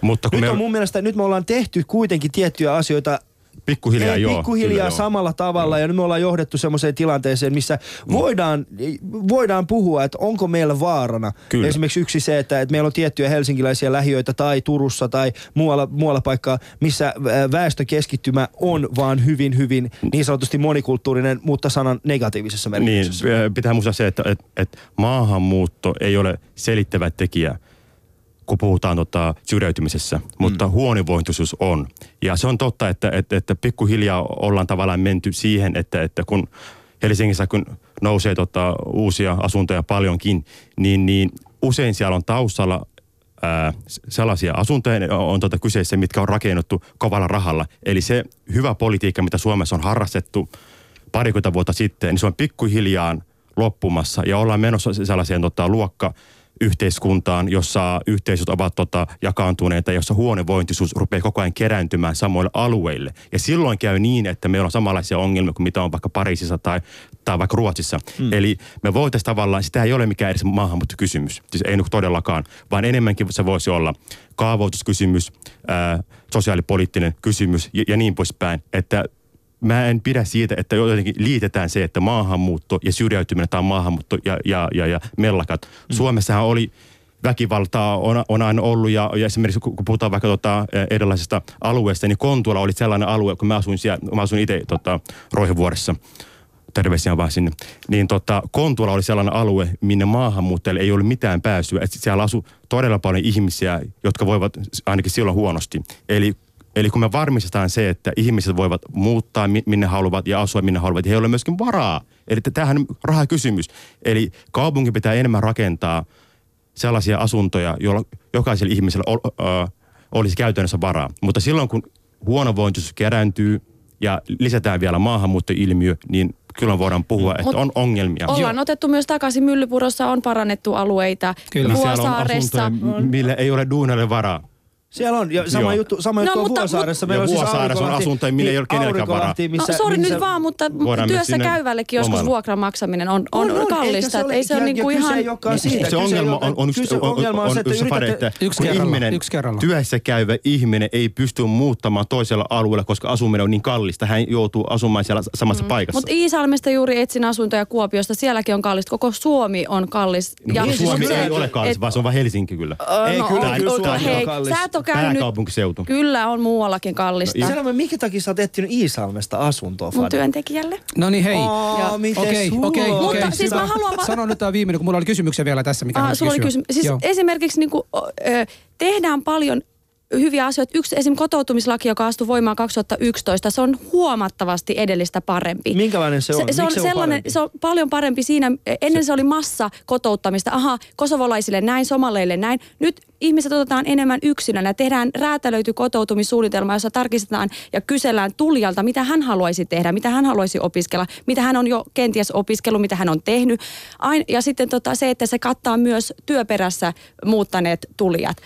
Mutta kun nyt me... on mun mielestä, nyt me ollaan tehty kuitenkin tiettyjä asioita, Pikkuhiljaa, Ei, joo, pikkuhiljaa kyllä, samalla joo. tavalla ja nyt me ollaan johdettu semmoiseen tilanteeseen, missä voidaan, voidaan puhua, että onko meillä vaarana. Kyllä. Esimerkiksi yksi se, että, että meillä on tiettyjä helsinkiläisiä lähiöitä tai Turussa tai muualla, muualla paikkaa, missä väestökeskittymä on vaan hyvin, hyvin niin sanotusti monikulttuurinen, mutta sanan negatiivisessa merkityksessä. Niin, pitää muistaa se, että, että, että maahanmuutto ei ole selittävä tekijä, kun puhutaan tota, syrjäytymisessä, mutta mm. huonovointisuus on. Ja se on totta, että, että, että pikkuhiljaa ollaan tavallaan menty siihen, että, että kun Helsingissä kun nousee tota, uusia asuntoja paljonkin, niin, niin usein siellä on taustalla ää, sellaisia asuntoja, on tota, kyseessä, mitkä on rakennettu kovalla rahalla. Eli se hyvä politiikka, mitä Suomessa on harrastettu parikymmentä vuotta sitten, niin se on pikkuhiljaa loppumassa ja ollaan menossa sellaiseen tota, luokka yhteiskuntaan, jossa yhteisöt ovat tota, jakaantuneita, jossa huonovointisuus rupeaa koko ajan kerääntymään samoille alueille. Ja silloin käy niin, että meillä on samanlaisia ongelmia kuin mitä on vaikka Pariisissa tai, tai vaikka Ruotsissa. Mm. Eli me voitaisiin tavallaan, sitä ei ole mikään edes maahanmuuttokysymys, siis ei nyt todellakaan, vaan enemmänkin se voisi olla kaavoituskysymys, ää, sosiaalipoliittinen kysymys ja, ja niin poispäin, että mä en pidä siitä, että jotenkin liitetään se, että maahanmuutto ja syrjäytyminen tai maahanmuutto ja, ja, ja, ja mellakat. Mm. Suomessahan oli väkivaltaa, on, on aina ollut ja, ja esimerkiksi kun puhutaan vaikka tota, erilaisista alueista, niin Kontuolla oli sellainen alue, kun mä asuin, siellä, mä asuin itse tota, Roihivuoressa, terveisiä vaan sinne, niin tota, Kontuolla oli sellainen alue, minne maahanmuuttajille ei ole mitään pääsyä. Et siellä asui todella paljon ihmisiä, jotka voivat ainakin silloin huonosti. Eli Eli kun me varmistetaan se, että ihmiset voivat muuttaa minne haluavat ja asua minne haluavat, heillä on myöskin varaa. Eli tämähän on rahakysymys. Eli kaupunki pitää enemmän rakentaa sellaisia asuntoja, joilla jokaisella ihmisellä ol, ö, olisi käytännössä varaa. Mutta silloin kun huonovointisuus kerääntyy ja lisätään vielä maahanmuuttoilmiö, niin kyllä voidaan puhua, että Mut on ongelmia. Ollaan Joo. otettu myös takaisin. Myllypurossa on parannettu alueita. Kyllä, Vuosaaressa. Siellä on asuntoja, millä ei ole duunalle varaa. Siellä on, ja sama Joo. juttu, sama no, juttu on mutta, Vuosaaressa. Meillä on siis Vuosaaressa on asuntoja, millä ei ole kenelläkään varaa. Missä, no sori nyt vaan, mutta työssä käyvällekin joskus lomailla. Vuokran maksaminen on, on, on, on kallista. Ei se ole niin kuin ihan... Se ongelma on, on, on, on, on, on yksi pari, että kun ihminen, työssä käyvä ihminen ei pysty muuttamaan toisella alueella, koska asuminen on niin kallista. Hän joutuu asumaan siellä samassa paikassa. Mutta Iisalmesta juuri etsin asuntoja Kuopiosta. Sielläkin on kallista. Koko Suomi on kallis. Suomi ei ole kallis, vaan se on vaan Helsinki kyllä. Ei kyllä, Suomi on kallis. Pääkaupunkiseutu. Kyllä, on muuallakin kallista. No, Selma, minkä takia sä oot etsinyt Iisalmesta asuntoa? Mun työntekijälle. No niin, hei. Oh, okei, okei, okei. Mutta siis mä haluan... Va- Sano nyt tää viimeinen, kun mulla oli kysymyksiä vielä tässä, mikä ah, hän kysyä. Kysy- siis Joo. esimerkiksi niin kuin, ö, tehdään paljon hyviä asioita. Yksi esimerkiksi kotoutumislaki, joka astui voimaan kaksituhattayksitoista, se on huomattavasti edellistä parempi. Minkälainen se on? Se, se on, se on sellainen, se on paljon parempi siinä, ennen se, se oli massa kotouttamista. Aha, kosovolaisille näin, somaleille näin. Nyt ihmiset otetaan enemmän yksilönä. Tehdään räätälöity kotoutumissuunnitelma, jossa tarkistetaan ja kysellään tulijalta, mitä hän haluaisi tehdä, mitä hän haluaisi opiskella, mitä hän on jo kenties opiskellut, mitä hän on tehnyt. Ain- ja sitten tota se, että se kattaa myös työperässä muuttaneet tulijat.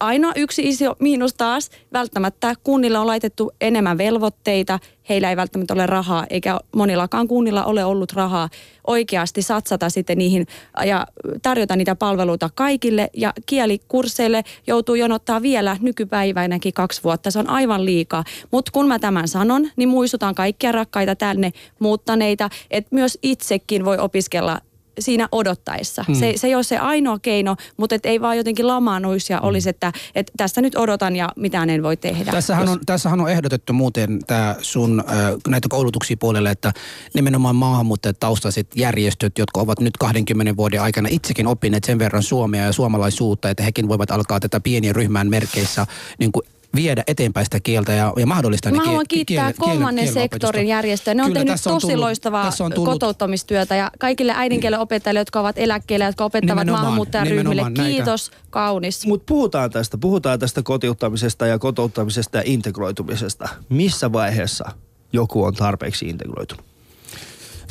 Ainoa yksi iso miinus taas, välttämättä kunnilla on laitettu enemmän velvoitteita, heillä ei välttämättä ole rahaa, eikä monillakaan kunnilla ole ollut rahaa oikeasti satsata sitten niihin ja tarjota niitä palveluita kaikille. Ja kielikursseille joutuu jonottaa vielä nykypäivänäkin kaksi vuotta, se on aivan liikaa. Mutta kun mä tämän sanon, niin muistutan kaikkia rakkaita tänne muuttaneita, että myös itsekin voi opiskella siinä odottaessa. Hmm. Se, se ei ole se ainoa keino, mutta et ei vaan jotenkin lamaannuisi ja olisi, että et tässä nyt odotan ja mitään en voi tehdä. Tässähän on, tässähän on ehdotettu muuten tää sun äh, näitä koulutuksia puolelle, että nimenomaan maahanmuuttajataustaiset järjestöt, jotka ovat nyt kahdenkymmenen vuoden aikana itsekin oppineet sen verran suomea ja suomalaisuutta, että hekin voivat alkaa tätä pienien ryhmään merkeissä niin kuin viedä eteenpäin sitä kieltä ja, ja mahdollistaa ne kielen. Mä haluan kiittää kiel- kolmannen kiel- sektorin järjestöjä. Ne on Kyllä, tehnyt on tosi tullut, loistavaa kotouttamistyötä ja kaikille äidinkielen opettajille, jotka ovat eläkkeellä, jotka opettavat maahanmuuttajaryhmille. Kiitos, näitä. Kaunis. Mutta puhutaan tästä, puhutaan tästä kotiuttamisesta ja kotouttamisesta ja integroitumisesta. Missä vaiheessa joku on tarpeeksi integroitunut?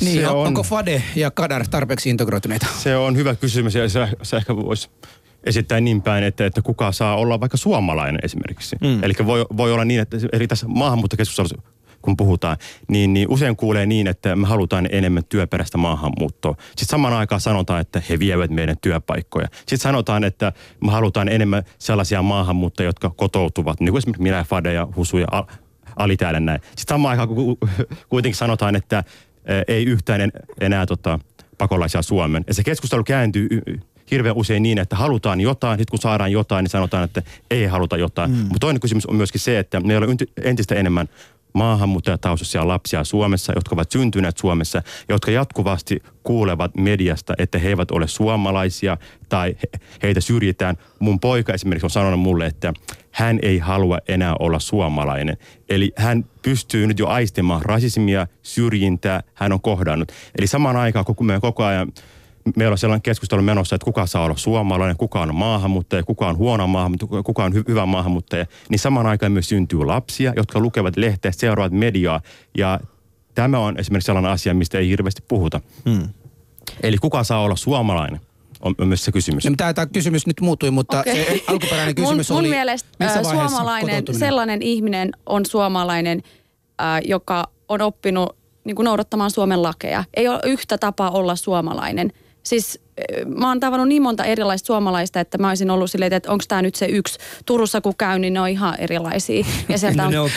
Niin, se on, onko Fade ja Kadar tarpeeksi integroituneita? Se on hyvä kysymys ja se, se ehkä voisi esittää niin päin, että, että kuka saa olla vaikka suomalainen esimerkiksi. Mm. Eli voi, voi olla niin, että eli tässä maahanmuuttokeskustelussa, kun puhutaan, niin, niin usein kuulee niin, että me halutaan enemmän työperäistä maahanmuuttoa. Sitten samaan aikaan sanotaan, että he vievät meidän työpaikkoja. Sitten sanotaan, että me halutaan enemmän sellaisia maahanmuuttajia, jotka kotoutuvat. Niin kuin esimerkiksi minä, Fade ja Husu ja Ali täällä näin. Sitten samaan aikaan kuitenkin sanotaan, että ei yhtään enää tota, pakolaisia Suomeen. Ja se keskustelu kääntyy y- hirveän usein niin, että halutaan jotain, sitten kun saadaan jotain, niin sanotaan, että ei haluta jotain. Mm. Mutta toinen kysymys on myöskin se, että meillä on entistä enemmän maahanmuuttajataustaisia lapsia Suomessa, jotka ovat syntyneet Suomessa, jotka jatkuvasti kuulevat mediasta, että he eivät ole suomalaisia tai heitä syrjitään. Mun poika esimerkiksi on sanonut mulle, että hän ei halua enää olla suomalainen. Eli hän pystyy nyt jo aistimaan rasismia, syrjintää, hän on kohdannut. Eli samaan aikaan, kun me koko ajan meillä on sellainen keskustelu menossa, että kuka saa olla suomalainen, kuka on maahanmuuttaja, kuka on huono maahanmuuttaja, kuka on hy- hyvä maahanmuuttaja, niin samaan aikaan myös syntyy lapsia, jotka lukevat lehteä, seuraavat mediaa. Ja tämä on esimerkiksi sellainen asia, mistä ei hirveästi puhuta. Hmm. Eli kuka saa olla suomalainen? On myös se kysymys. No, tämä, tämä kysymys nyt muuttui, mutta okay. Alkuperäinen kysymys mun, oli, mun mielestä missä vaiheessa suomalainen, sellainen ihminen on suomalainen, äh, joka on oppinut niin kuin noudattamaan Suomen lakeja. Ei ole yhtä tapaa olla suomalainen. Siis mä oon tavannut niin monta erilaista suomalaista, että mä olisin ollut silleen, että onko tää nyt se yksi. Turussa kun käyn, niin ne on ihan erilaisia. Ja sieltä on, ne on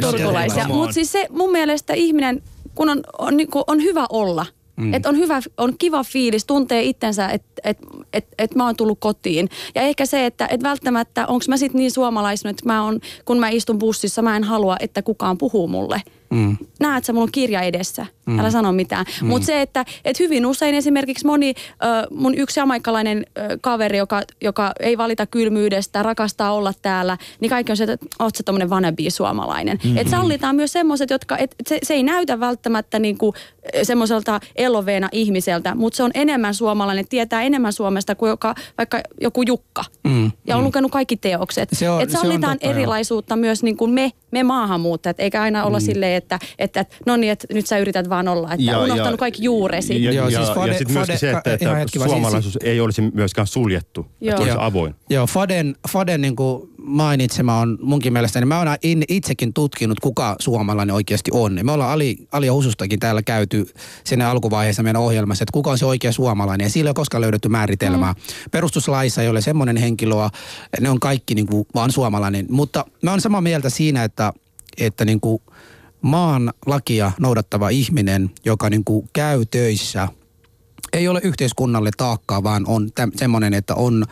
turkulaisia. Mutta siis se mun mielestä ihminen, kun on, on, on, on hyvä olla. Mm. Että on hyvä, on kiva fiilis, tuntee itsensä, että et, et, et mä oon tullut kotiin. Ja ehkä se, että et välttämättä, onko mä sitten niin suomalaisena, että mä on, kun mä istun bussissa, mä en halua, että kukaan puhuu mulle. Mm. Näet sä, mulla on kirja edessä, mm. älä sano mitään. Mm. Mutta se, että et hyvin usein esimerkiksi moni, ö, mun yksi jamaikkalainen ö, kaveri, joka, joka ei valita kylmyydestä, rakastaa olla täällä, niin kaikki on se, että oot sä tommonen wannabe-suomalainen. Mm-hmm. Että sallitaan myös semmoiset, jotka, et, se, se ei näytä välttämättä niinku semmoiselta eloveena ihmiseltä, mutta se on enemmän suomalainen, tietää enemmän Suomesta kuin joka, vaikka joku Jukka. Mm, ja on mm. lukenut kaikki teokset. Että sallitaan totta, erilaisuutta joo. Myös niin kuin me, me maahanmuuttajat, eikä aina olla mm. silleen, että, että no niin, että nyt sä yrität vaan olla, että ja, unohtanut ja, kaikki juuresi. Ja, ja, ja, siis Fade, ja sitten myöskin Fade, se, että, että suomalaisuus siis, ei olisi myöskään suljettu, joo. Että olisi joo. avoin. Joo, Faden, Faden niin kuin mainitsema on munkin mielestäni, mä oon itsekin tutkinut, kuka suomalainen oikeasti on. Me ollaan Ali, Ali ja Husustakin täällä käyty siinä alkuvaiheessa meidän ohjelmassa, että kuka on se oikea suomalainen. Ja sillä ei ole koskaan löydetty määritelmää. Mm. Perustuslaissa ei ole semmoinen henkilöä, ne on kaikki niin kuin vaan suomalainen. Mutta mä oon samaa mieltä siinä, että, että niin kuin maan lakia noudattava ihminen, joka niin kuin käy töissä, ei ole yhteiskunnalle taakkaa, vaan on täm- semmoinen, että on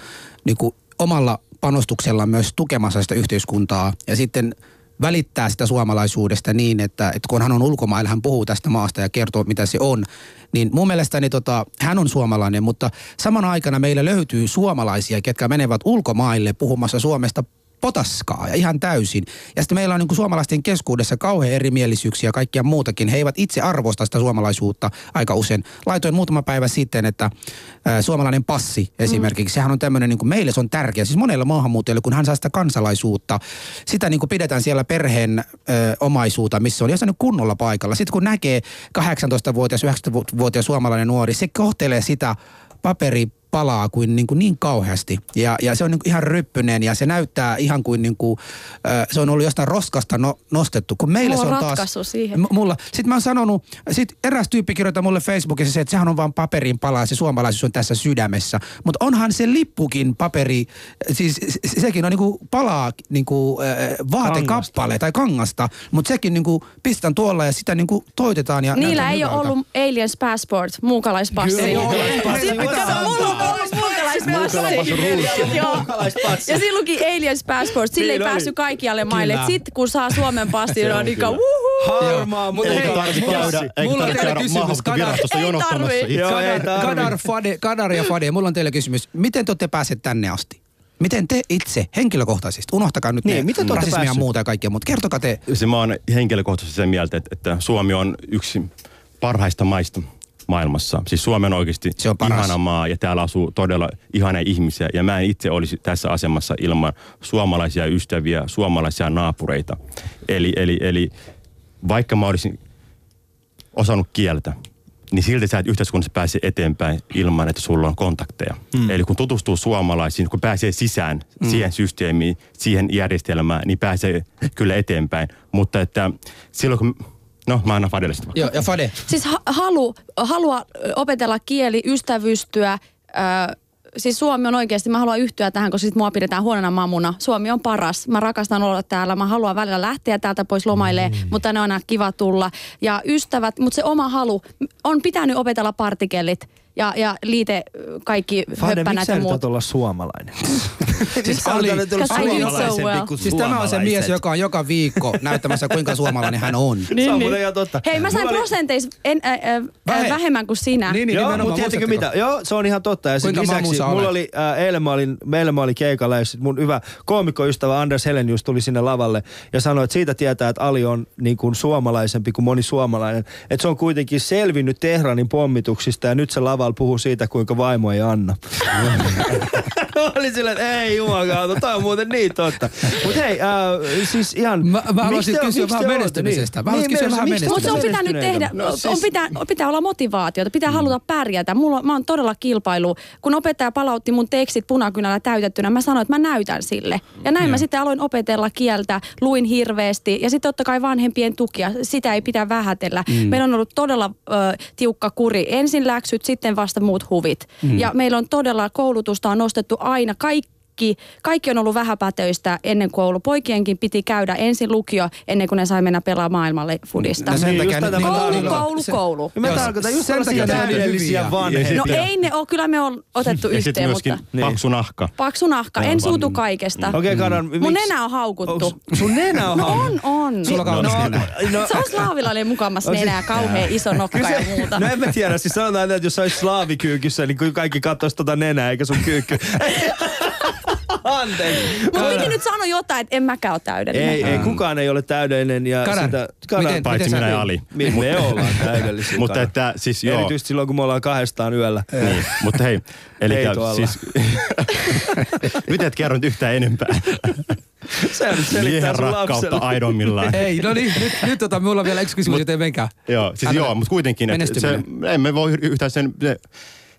niin kuin omalla panostuksella myös tukemassa sitä yhteiskuntaa ja sitten välittää sitä suomalaisuudesta niin, että, että kun hän on ulkomailla, hän puhuu tästä maasta ja kertoo, mitä se on. Niin mun mielestäni tota, hän on suomalainen, mutta saman aikana meillä löytyy suomalaisia, ketkä menevät ulkomaille puhumassa Suomesta potaskaa ja ihan täysin. Ja sitten meillä on niin kuin suomalaisten keskuudessa kauhean erimielisyyksiä ja kaikkia muutakin. He eivät itse arvosta sitä suomalaisuutta aika usein. Laitoin muutama päivä sitten, että ä, suomalainen passi esimerkiksi, mm. sehän on tämmöinen, niin kuin meille se on tärkeä. Siis monella maahanmuuttajalla, kun hän saa sitä kansalaisuutta, sitä niin kuin pidetään siellä perheen ä, omaisuuta, missä on jossain kunnolla paikalla. Sitten kun näkee kahdeksantoistavuotias, yhdeksäntoistavuotias suomalainen nuori, se kohtelee sitä paperi palaa kuin niin, kuin niin kauheasti. Ja, ja se on niin kuin ihan ryppyinen ja se näyttää ihan kuin, niin kuin äh, se on ollut jostain roskasta no, nostettu. Kun meillä mulla se on ratkaisu taas, siihen. M- mulla. Sitten mä oon sanonut, sit eräs tyyppi kirjoittaa mulle Facebookissa se, että sehän on vaan paperin palaa, se suomalaisuus on tässä sydämessä. Mutta onhan se lippukin paperi, siis sekin on niin kuin palaa niin kuin, äh, vaatekappale tai kangasta, mutta sekin niin kuin pistetään tuolla ja sitä niin kuin toitetaan. Ja niillä ei ole ollut aliens passport, muukalaispassi. Mulla muukalaispassi. Ja silloinkin aliens passport. Sille ei päässyt kaikkialle maille. Sitten kun saa Suomen passin, niin on niin kuin harmaa. Mutta ei tarvitse käydä. Mulla on teille kysymys. Kadar ja Fade, mulla on teille kysymys. Miten te olette päässeet tänne asti? Miten te itse henkilökohtaisesti, unohtakaa nyt niin, ne rasismia ja muuta ja kaikkea, mutta kertokaa te. Mä oon henkilökohtaisesti sen mieltä, että Suomi on yksi parhaista maista maailmassa. Siis Suomi on oikeasti se on ihana maa ja täällä asuu todella ihania ihmisiä ja mä en itse olisi tässä asemassa ilman suomalaisia ystäviä, suomalaisia naapureita. Eli, eli, eli vaikka mä olisin osannut kieltä, niin silti sä et yhteiskunnassa pääse eteenpäin ilman, että sulla on kontakteja. Mm. Eli kun tutustuu suomalaisiin, kun pääsee sisään mm. siihen systeemiin, siihen järjestelmään, niin pääsee kyllä eteenpäin. Mutta että silloin kun no, mä annan Fadelle sitten. Joo, ja Fade. Siis ha- halu, halua opetella kieli, ystävystyä. Ö, siis Suomi on oikeasti, mä haluan yhtyä tähän, koska sit mua pidetään huonona mamuna. Suomi on paras. Mä rakastan olla täällä. Mä haluan välillä lähteä täältä pois lomailee, mm. mutta ne on aina kiva tulla. Ja ystävät, mutta se oma halu on pitänyt opetella partikelit. Ja, ja liite kaikki höppänät ja muut. Fade, miksi sä olla suomalainen? siis, Ali, so well. Siis tämä on se mies, joka on joka viikko näyttämässä, kuinka suomalainen hän on. niin, niin. Hei, mä sain oli prosenteissa en, äh, äh, vähemmän kuin sinä. Niin, niin, joo, mutta tiedättekö mitä? Joo, se on ihan totta. Ja sen lisäksi, mulla oli, äh, eilen mä olin, meillä mä olin keikalla ja mun hyvä koomikkoystävä Anders Helenius tuli sinne lavalle ja sanoi, että siitä tietää, että Ali on niin kuin suomalaisempi kuin moni suomalainen. Että se on kuitenkin selvinnyt Tehranin pommituksista ja nyt se lava puhuu siitä, kuinka vaimo ei anna. Oli silleen, että ei jumakauta, toi on muuten niin totta. Mut hei, äh, siis ihan Mä, mä haluaisin kysyä vähän menestymisestä. Mä haluaisin kysyä vähän menestymisestä. Mutta se on pitänyt tehdä, no, siis... on pitää, pitää olla motivaatiota, pitää mm. haluta pärjätä. Mulla, mä oon todella kilpailu. Kun opettaja palautti mun tekstit punakynällä täytettynä, mä sanoin, että mä näytän sille. Ja näin mm. mä sitten aloin opetella kieltä, luin hirveästi. Ja sitten totta kai vanhempien tukia, sitä ei pitää vähätellä. Mm. Meillä on ollut todella ö, tiukka kuri. Ensin läksyt, sitten vasta muut huvit. Mm. Ja meillä on todella, koulutusta on nostettu aina. Kaikki, kaikki on ollut vähäpätöistä ennen koulu. Poikienkin piti käydä ensin lukio, ennen kuin ne sai mennä pelaamaan maailmalle fudista. No, no, koulu, niin, koulu, no, koulu, se, koulu. Me tarkoitan just sellaisia täydellisiä vanhempia. No ei ne ole, kyllä me on otettu ja yhteen. Ja myöskin mutta... paksu nahka. Paksu nahka, en suutu kaikesta. Mm. Okay, Karan, mm. Mun nenä on haukuttu. Onks, sun nenä on haukuttu? No on, on. Sulla kaunis no, nenä. No, se on slaavilla oli mukamas nenä ja kauhean iso nokka ja muuta. No en mä tiedä, siis sanotaan, että jos sä olis slaavikyykyssä, niin kaikki katsois tota nenää eikä sun kyykkyä. Anteeksi. Mut piti nyt sano jotain, että en mäkään ole täydellinen. Ei, ei, kukaan ei ole täydellinen. Ja Kadar, sitä, Kadar miten, paitsi miten minä ja Ali. Me, me ollaan täydellisiä. Mutta että siis joo. Erityisesti silloin, kun me ollaan kahdestaan yöllä. Niin, mutta hei. Eli siis... Miten et kerro nyt yhtään enempää? Sä nyt selittää sun lapselle. Aidommillaan. Ei, no niin, nyt, nyt tota, mulla on vielä yksi kysymys, joten menkää. Joo, siis Älä... joo, mutta kuitenkin. Se, emme voi yhtään sen...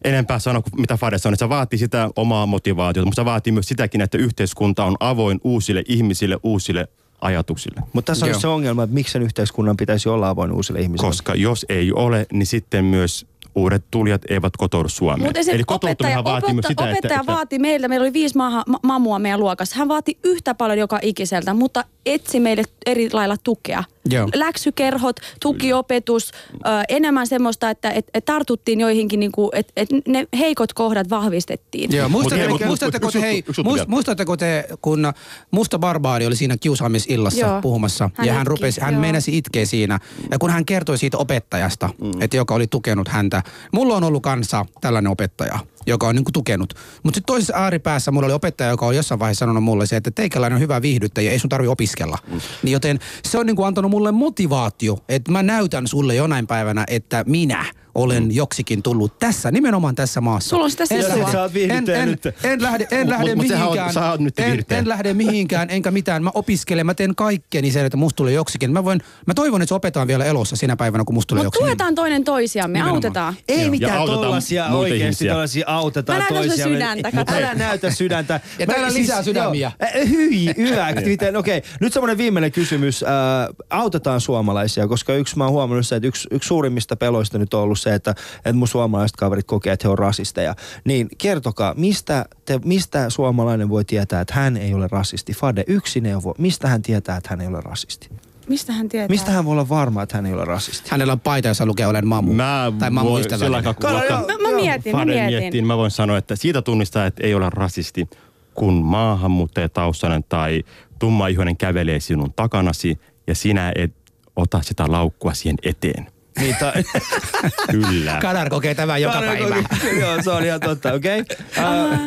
enempää sanoa kuin mitä Fadessa on, että se vaatii sitä omaa motivaatiota, mutta se vaatii myös sitäkin, että yhteiskunta on avoin uusille ihmisille, uusille ajatuksille. Mutta tässä on se ongelma, että miksi sen yhteiskunnan pitäisi olla avoin uusille ihmisille? Koska jos ei ole, niin sitten myös uudet tulijat eivät kotoudu Suomeen. Eli kotoutuminen vaatii myös sitä, opettaja että... Opettaja vaati meiltä, meillä oli viisi maha, ma- mamua meidän luokassa. Hän vaati yhtä paljon joka ikiseltä, mutta etsi meille eri lailla tukea. Joo. Läksykerhot, tukiopetus, ö, enemmän semmoista, että et, et tartuttiin joihinkin, niinku, että et ne heikot kohdat vahvistettiin. Joo, muistatteko te, kun Musta Barbaari oli siinä kiusaamisillassa joo, puhumassa, hän ja hän, rupesi, hän meinasi itkeä siinä, ja kun hän kertoi siitä opettajasta, mm. että joka oli tukenut häntä, mitään. Mulla on ollut kanssa tällainen opettaja, joka on niin kuin tukenut. Mutta sitten toisessa ääripäässä mulla oli opettaja, joka on jossain vaiheessa sanonut mulle se, että teikäläinen on hyvä viihdyttäjä, ei sun tarvitse opiskella. Mm. Niin joten se on niin kuin antanut mulle motivaatio, että mä näytän sulle jonain päivänä, että minä olen mm. joksikin tullut tässä, nimenomaan tässä maassa. Sulla on sitä sisua. Sä oot viihdyttäjä nyt. En, en, en lähde, en lähde mut, mihinkään. Sä oot nyt viihdyttäjä. En, en lähde mihinkään, enkä mitään. Mä opiskelen, mä teen kaikkeni sen, että musta tulee joksikin. Mä, voin, mä toivon, että se opetaan vielä elossa sinä päivänä, kun musta tulee joksikin. Mutta tuetaan toinen toisiamme, nimenomaan. Autetaan. Ei ja mitään tollasia oikeasti, tollasia autetaan toisia. Mä näytän sydäntä. Älä näytä sydäntä. Ja täällä siis, lisää sydämiä. Hyi, hyvä. Okei, nyt semmoinen viimeinen kysymys. Autetaan suomalaisia, koska yksi mä oon huomannut se, että yksi suurimmista peloista nyt on ollut se, että, että mun suomalaiset kaverit kokee, että he on rasisteja. Niin kertokaa, mistä, te, mistä suomalainen voi tietää, että hän ei ole rasisti? Fade, yksi neuvo. Mistä hän tietää, että hän ei ole rasisti? Mistä hän tietää? Mistä hän voi olla varma, että hän ei ole rasisti? Hänellä on paita, jossa lukee olen mamu. Mä tai mamu voin sillä tavalla. Mä, mä mietin, Fade mä mietin. Mä voin sanoa, että siitä tunnistaa, että ei ole rasisti, kun maahanmuuttajataustainen tai tummaihoinen kävelee sinun takanasi ja sinä et ota sitä laukkua siihen eteen. Niin ta- Kyllä. Kadar kokee tämän joka Kadar päivä. Kokee, joo, se on ihan totta, okei. Okay. Uh,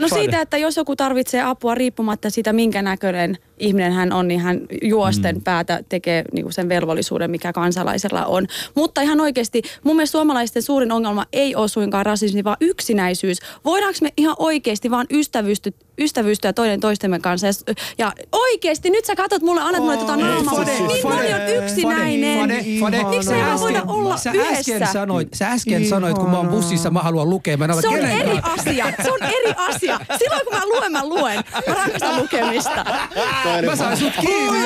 no Fade. Siitä, että jos joku tarvitsee apua riippumatta siitä, minkä näköinen ihminen hän on, niin hän juosten mm. päätä tekee niinku sen velvollisuuden, mikä kansalaisella on. Mutta ihan oikeasti, mun mielestä suomalaisten suurin ongelma ei ole suinkaan rasismi, vaan yksinäisyys. Voidaanko me ihan oikeasti vaan ystävystyä ystävystyä toinen toistemme kanssa. Ja, ja oikeesti, nyt sä katot mulle, annat mulle tota naamaa. Niin moni on yksinäinen. Miksi me ei voida olla sä yhdessä? Äsken sanoit, sä äsken Ihana. sanoit, kun mä oon bussissa, mä haluan lukea. Mä se on kenenkaan. eri asia. Se on eri asia. Silloin kun mä luen, mä luen. Mä rakastan lukemista. Mä sain sut kiinni.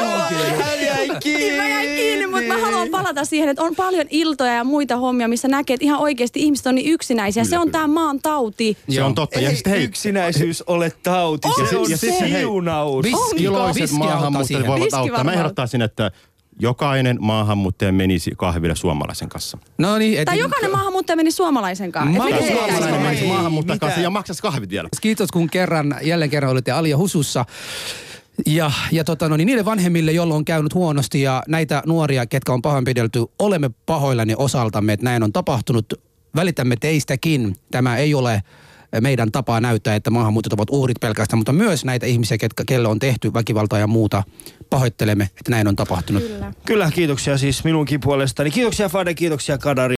Hän jäi kiinni. Mä jäin kiinni, mutta mä haluan palata siihen, että on paljon iltoja ja muita hommia, missä näkee, että ihan oikeesti ihmiset on niin yksinäisiä. Se on tää maan tauti. Se on totta. Yksinäisyys olettaa. Autis. Ja, se, ja sitten hei, iloiset maahanmuuttajat voivat auttaa. Mä ehdottaisin, että jokainen maahanmuuttaja menisi kahville suomalaisen kanssa. No niin, et... Tai jokainen maahanmuuttaja menisi suomalaisen kanssa. Ma- suomalaisen menisi maahanmuuttajan kanssa ja maksaisi kahvit vielä. Kiitos kun kerran, jälleen kerran olitte Ali ja Husussa. Ja, ja tota, no niin, niille vanhemmille, joilla on käynyt huonosti ja näitä nuoria, ketkä on pahoinpidelty, olemme pahoillani osaltamme, että näin on tapahtunut. Välitämme teistäkin. Tämä ei ole... meidän tapaa näyttää, että maahanmuuttajat ovat uhrit pelkästään, mutta myös näitä ihmisiä, ketkä, kelle on tehty väkivaltaa ja muuta. Pahoittelemme, että näin on tapahtunut. Kyllä, Kyllä kiitoksia siis minunkin puolestani. Kiitoksia Fade, kiitoksia Kadari.